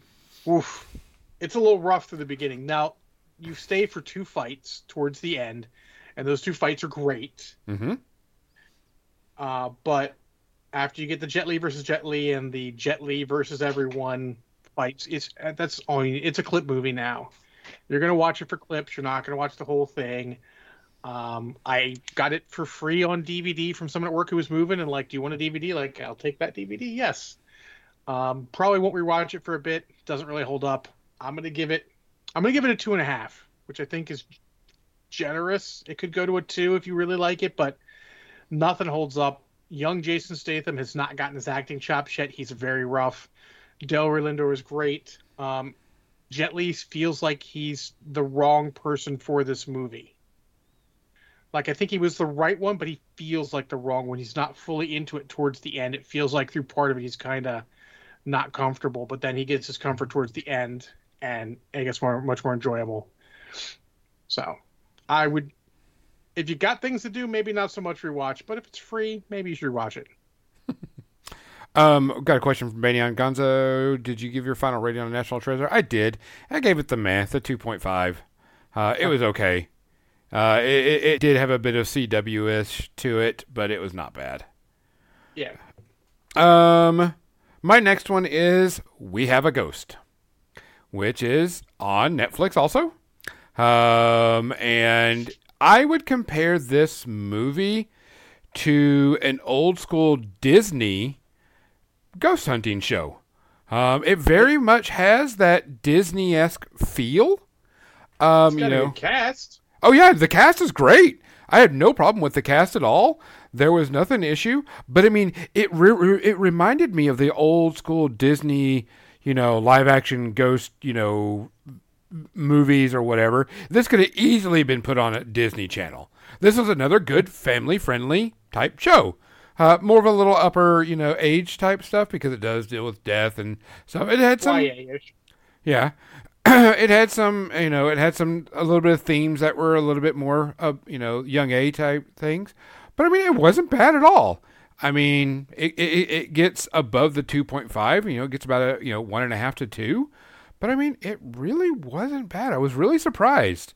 little rough through the beginning. Now, you stay for 2 fights towards the end. and those two fights are great. Mm-hmm. But after you get the Jet Li versus Jet Li and the Jet Li versus everyone fights, it's a clip movie now. You're going to watch it for clips. You're not going to watch the whole thing. I got it for free on DVD from someone at work who was moving and like, do you want a DVD? Like, I'll take that DVD. Yes. Probably won't rewatch it for a bit. Doesn't really hold up. I'm going to give it a 2.5, which I think is generous. It could go to a 2 if you really like it, but nothing holds up. Young Jason Statham has not gotten his acting chops yet. He's very rough. Delroy Lindo is great. Jet Li feels like he's the wrong person for this movie. Like, I think he was the right one, but he feels like the wrong one. He's not fully into it towards the end. It feels like through part of it, he's kind of not comfortable, but then he gets his comfort towards the end, and it gets much more enjoyable. So I would, if you got things to do, maybe not so much rewatch, but if it's free, maybe you should rewatch it. Got a question from Banyan Gonzo. Did you give your final rating on National Treasure? I did. I gave it the 2.5. It was okay. It did have a bit of CW-ish to it, but it was not bad. Yeah. My next one is We Have a Ghost, which is on Netflix also. And I would compare this movie to an old school Disney ghost hunting show. It very much has that Disney-esque feel. It's got a good cast. Oh yeah, the cast is great. I had no problem with the cast at all. There was nothing issue. But I mean, it reminded me of the old school Disney, live action ghost, movies or whatever. This could have easily been put on a Disney Channel. This was another good family friendly type show. More of a little upper, age type stuff because it does deal with death and stuff. It had some, yeah, it had some, a little bit of themes that were a little bit more, young A type things. But I mean, it wasn't bad at all. I mean, it gets above the 2.5. It gets about a 1.5 to 2. But I mean, it really wasn't bad. I was really surprised.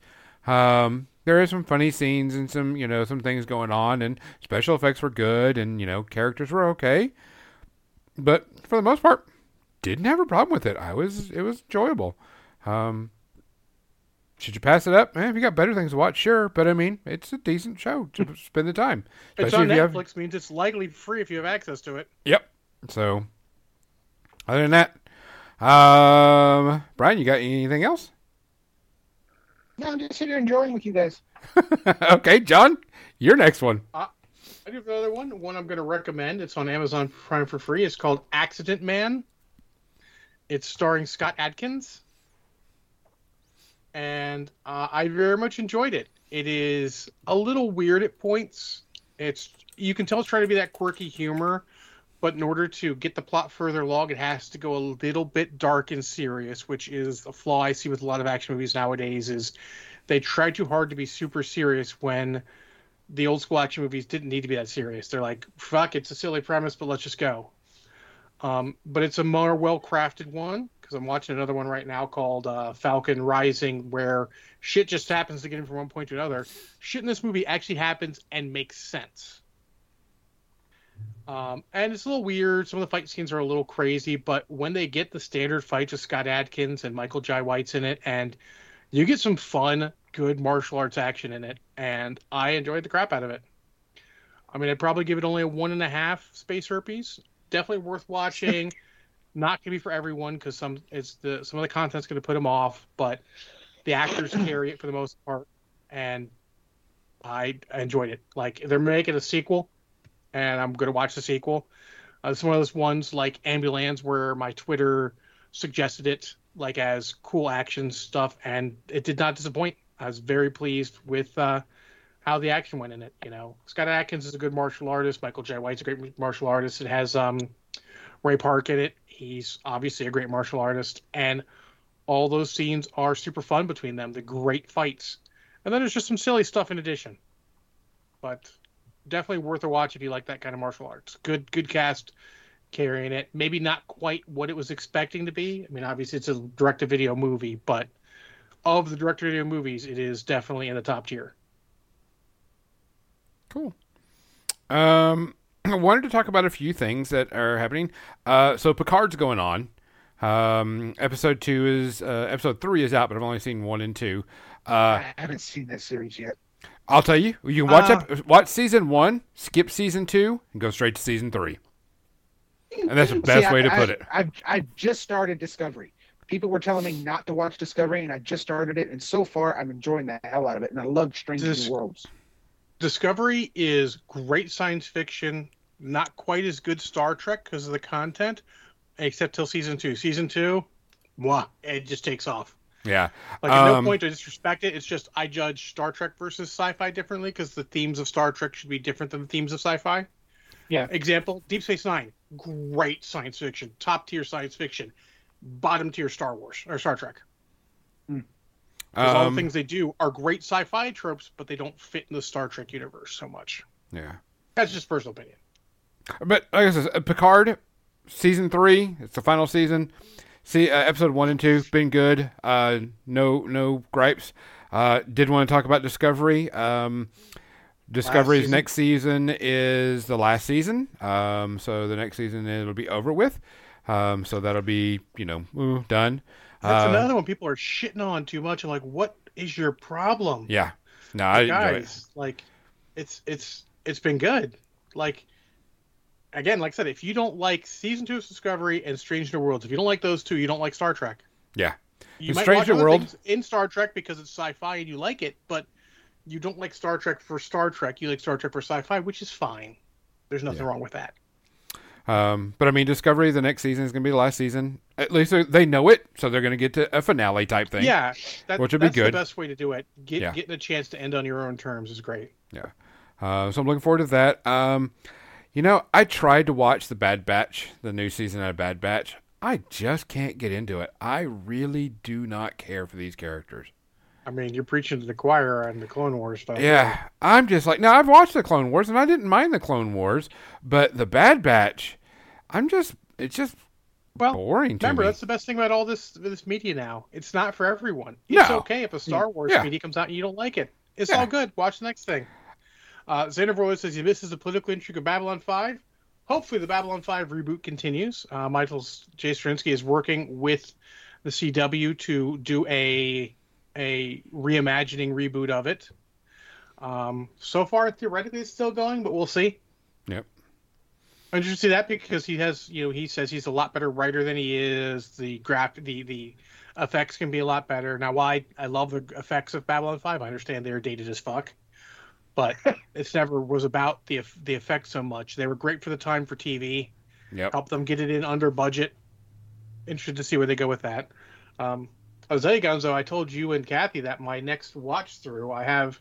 There is some funny scenes and some, some things going on, and special effects were good, and, characters were okay. But for the most part, didn't have a problem with it. It was enjoyable. Should you pass it up? If you got better things to watch, sure. But I mean, it's a decent show to spend the time. It's on Netflix, means it's likely free if you have access to it. Yep. So, other than that, Brian, you got anything else? No, I'm just here enjoying with you guys. Okay, John, your next one. I do have another one. One I'm going to recommend. It's on Amazon Prime for free. It's called Accident Man. It's starring Scott Adkins. And I very much enjoyed it. It is a little weird at points. You can tell it's trying to be that quirky humor, but in order to get the plot further along, it has to go a little bit dark and serious, which is a flaw I see with a lot of action movies nowadays, is they try too hard to be super serious when the old school action movies didn't need to be that serious. They're like, fuck, it's a silly premise, but let's just go. But it's a more well-crafted one, because I'm watching another one right now called Falcon Rising, where shit just happens to get in from one point to another. Shit in this movie actually happens and makes sense. And it's a little weird. Some of the fight scenes are a little crazy, but when they get the standard fights of Scott Adkins and Michael Jai White's in it, and you get some fun, good martial arts action in it, and I enjoyed the crap out of it. I mean, I'd probably give it only a 1.5 space herpes. Definitely worth watching. Not going to be for everyone because some of the content's going to put them off, but the actors carry it for the most part, and I enjoyed it. Like, they're making a sequel, and I'm going to watch the sequel. It's one of those ones like Ambulance where my Twitter suggested it like as cool action stuff, and it did not disappoint. I was very pleased with how the action went in it. Scott Adkins is a good martial artist. Michael J. White's a great martial artist. It has Ray Park in it. He's obviously a great martial artist, and all those scenes are super fun between them. The great fights, and then there's just some silly stuff in addition, but definitely worth a watch if you like that kind of martial arts. Good cast carrying it. Maybe not quite what it was expecting to be. I mean, obviously it's a direct-to-video movie, but of the direct-to-video movies, it is definitely in the top tier. Cool. I wanted to talk about a few things that are happening. So Picard's going on. Episode 3 is out, but I've only seen 1 and 2. I haven't seen that series yet. I'll tell you. You can watch season 1, skip season 2, and go straight to season 3. And that's the best way to put it. I just started Discovery. People were telling me not to watch Discovery, and I just started it. And so far, I'm enjoying the hell out of it. And I love Strange New Worlds. Discovery is great science fiction, not quite as good Star Trek because of the content, except till season 2. Season 2, it just takes off. Yeah. Like, at no point do I disrespect it. It's just I judge Star Trek versus sci-fi differently because the themes of Star Trek should be different than the themes of sci-fi. Yeah. Example, Deep Space Nine. Great science fiction. Top-tier science fiction. Bottom tier Star Wars or Star Trek. Because all the things they do are great sci-fi tropes, but they don't fit in the Star Trek universe so much. Yeah, that's just personal opinion. But like I said, Picard season 3, it's the final season. See, episode 1 and 2 been good. No gripes. Did want to talk about Discovery. Discovery's next season is the last season. So the next season it'll be over with. So that'll be, done. That's another one people are shitting on too much. I'm like, what is your problem? Yeah. No, guys, it's been good. Like, again, like I said, if you don't like season 2 of Discovery and Strange New Worlds, if you don't like those two, you don't like Star Trek. Yeah. You might Strange watch World in Star Trek because it's sci-fi and you like it, but you don't like Star Trek for Star Trek. You like Star Trek for sci-fi, which is fine. There's nothing wrong with that. But I mean, Discovery, the next season is going to be the last season. At least they know it, so they're going to get to a finale type thing. Yeah, which would be good. That's the best way to do it. Getting a chance to end on your own terms is great. Yeah. So I'm looking forward to that. I tried to watch The Bad Batch, the new season of Bad Batch. I just can't get into it. I really do not care for these characters. I mean, you're preaching to the choir on the Clone Wars stuff. Yeah, I'm just like, now I've watched the Clone Wars, and I didn't mind the Clone Wars, but the Bad Batch, it's just boring to me. Remember, that's the best thing about all this media now. It's not for everyone. It's okay if a Star Wars media comes out and you don't like it. It's all good. Watch the next thing. Xandervoy says he misses the political intrigue of Babylon 5. Hopefully the Babylon 5 reboot continues. Michael J. Straczynski is working with the CW to do a reimagining reboot of it. So far, theoretically, it's still going, but we'll see. Yep. I'm interested to see that because he has, he says he's a lot better writer than he is. The effects can be a lot better. Now, while I love the effects of Babylon 5, I understand they're dated as fuck, but it's never was about the effects so much. They were great for the time for TV. Yep. Helped them get it in under budget. Interested to see where they go with that. Jose Gonzo, I told you and Kathy that my next watch through, I have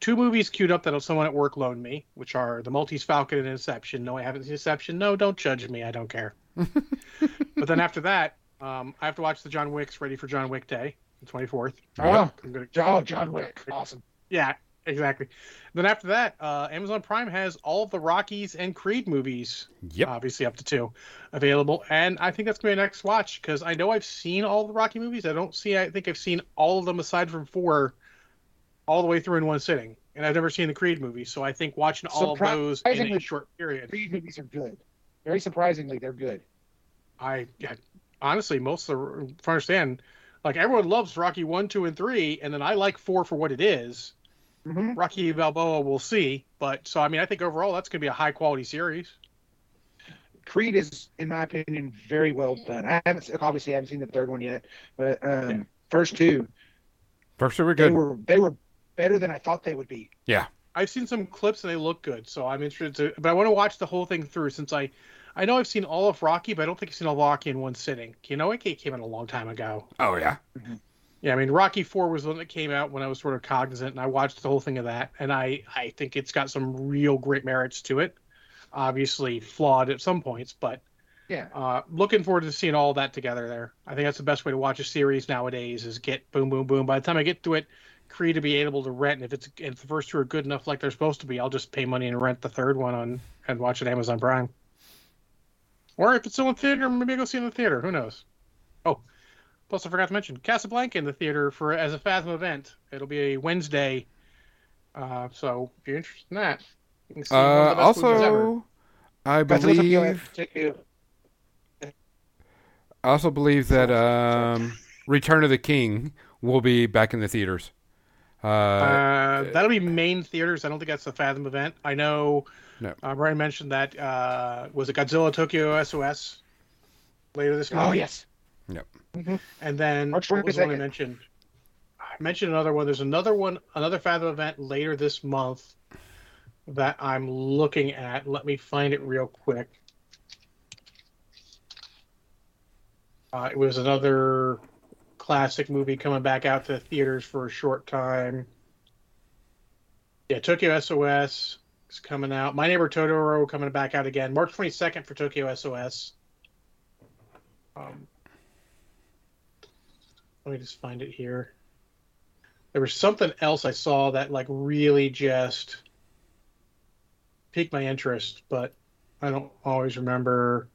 2 movies queued up that someone at work loaned me, which are The Maltese Falcon and Inception. No, I haven't seen Inception. No, don't judge me. I don't care. But then after that, I have to watch the John Wick's Ready for John Wick Day, the 24th. Oh, John Wick. Awesome. Yeah, exactly. Then after that, Amazon Prime has all the Rockies and Creed movies, obviously up to 2, available. And I think that's going to be my next watch because I know I've seen all the Rocky movies. I think I've seen all of them aside from 4 all the way through in one sitting. And I've never seen the Creed movies. So I think watching all of those in a short period. Creed movies are good. Very surprisingly, they're good. I honestly, most of the, if I understand, like everyone loves Rocky 1, 2, and 3. And then I like 4 for what it is. Mm-hmm. Rocky Balboa, we'll see, I think overall that's going to be a high quality series. Creed is, in my opinion, very well done. I haven't seen the 3rd one yet, but first two were good. They were better than I thought they would be. Yeah, I've seen some clips and they look good, so I'm interested to. But I want to watch the whole thing through since I know I've seen all of Rocky, but I don't think I've seen all of Rocky in one sitting. It came out a long time ago. Oh yeah. Mm-hmm. Yeah, I mean, Rocky 4 was the one that came out when I was sort of cognizant, and I watched the whole thing of that, and I think it's got some real great merits to it. Obviously flawed at some points, but yeah, looking forward to seeing all that together there. I think that's the best way to watch a series nowadays is get boom, boom, boom. By the time I get through it, Creed to be able to rent, and if the first 2 are good enough like they're supposed to be, I'll just pay money and rent the 3rd one and watch it on Amazon Prime. Or if it's still in theater, maybe I'll go see it in the theater. Who knows? Oh, plus, I forgot to mention Casablanca in the theater as a Phasma event. It'll be a Wednesday, so if you're interested in that, Also, I also believe that Return of the King will be back in the theaters. That'll be main theaters. I don't think that's the Fathom event. I know. No. Brian mentioned that was it Godzilla Tokyo SOS later this month? Oh yes. Yep. Mm-hmm. And then what was only mentioned. I mentioned another one. There's another one, another Fathom event later this month that I'm looking at. Let me find it real quick. It was another classic movie coming back out to the theaters for a short time. Yeah, Tokyo SOS is coming out. My Neighbor Totoro coming back out again. March 22nd for Tokyo SOS. Let me just find it here. There was something else I saw that like really just piqued my interest, but I don't always remember.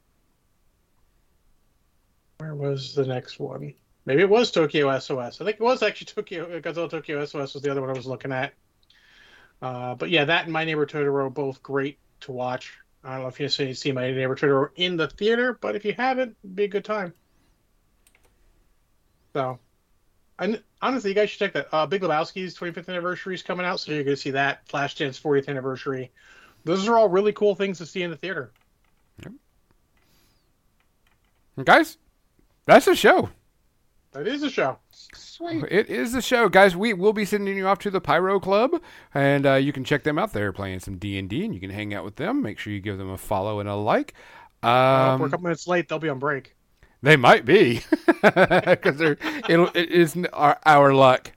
Where was the next one? Maybe it was Tokyo SOS. I think it was actually Godzilla Tokyo SOS was the other one I was looking at. But yeah, that and My Neighbor Totoro, both great to watch. I don't know if you've seen My Neighbor Totoro in the theater, but if you haven't, it'd be a good time. So, and honestly, you guys should check that. Big Lebowski's 25th anniversary is coming out, so you're going to see that. Flashdance 40th anniversary. Those are all really cool things to see in the theater. And guys, that's the show. That is a show. Sweet. It is a show. Guys, we will be sending you off to the Pyro Club, and you can check them out. They're playing some D&D, and you can hang out with them. Make sure you give them a follow and a like. If we're a couple minutes late, they'll be on break. They might be, because it is our luck.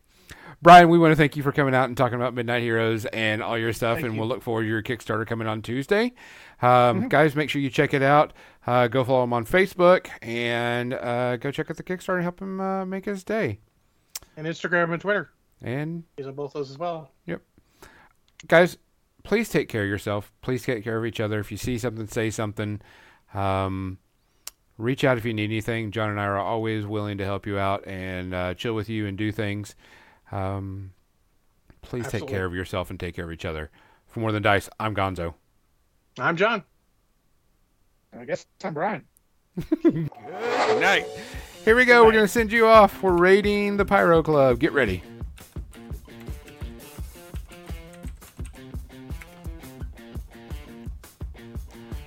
Brian, we want to thank you for coming out and talking about Midnight Heroes and all your stuff, and we'll look forward to your Kickstarter coming on Tuesday. Guys, make sure you check it out. Go follow him on Facebook and go check out the Kickstarter and help him make his day. And Instagram and Twitter. And he's on both those as well. Yep. Guys, please take care of yourself. Please take care of each other. If you see something, say something. Reach out if you need anything. John and I are always willing to help you out and chill with you and do things. Please Absolutely. Take care of yourself and take care of each other. For More Than Dice, I'm Gonzo. I'm John. I guess I'm Brian. Good night. Here we go. We're going to send you off. We're raiding the Pyro Club. Get ready.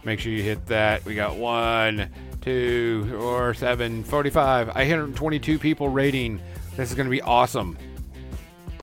Make sure you hit that. We got 1, 2, 4, 7, 45. 122 people raiding. This is going to be awesome.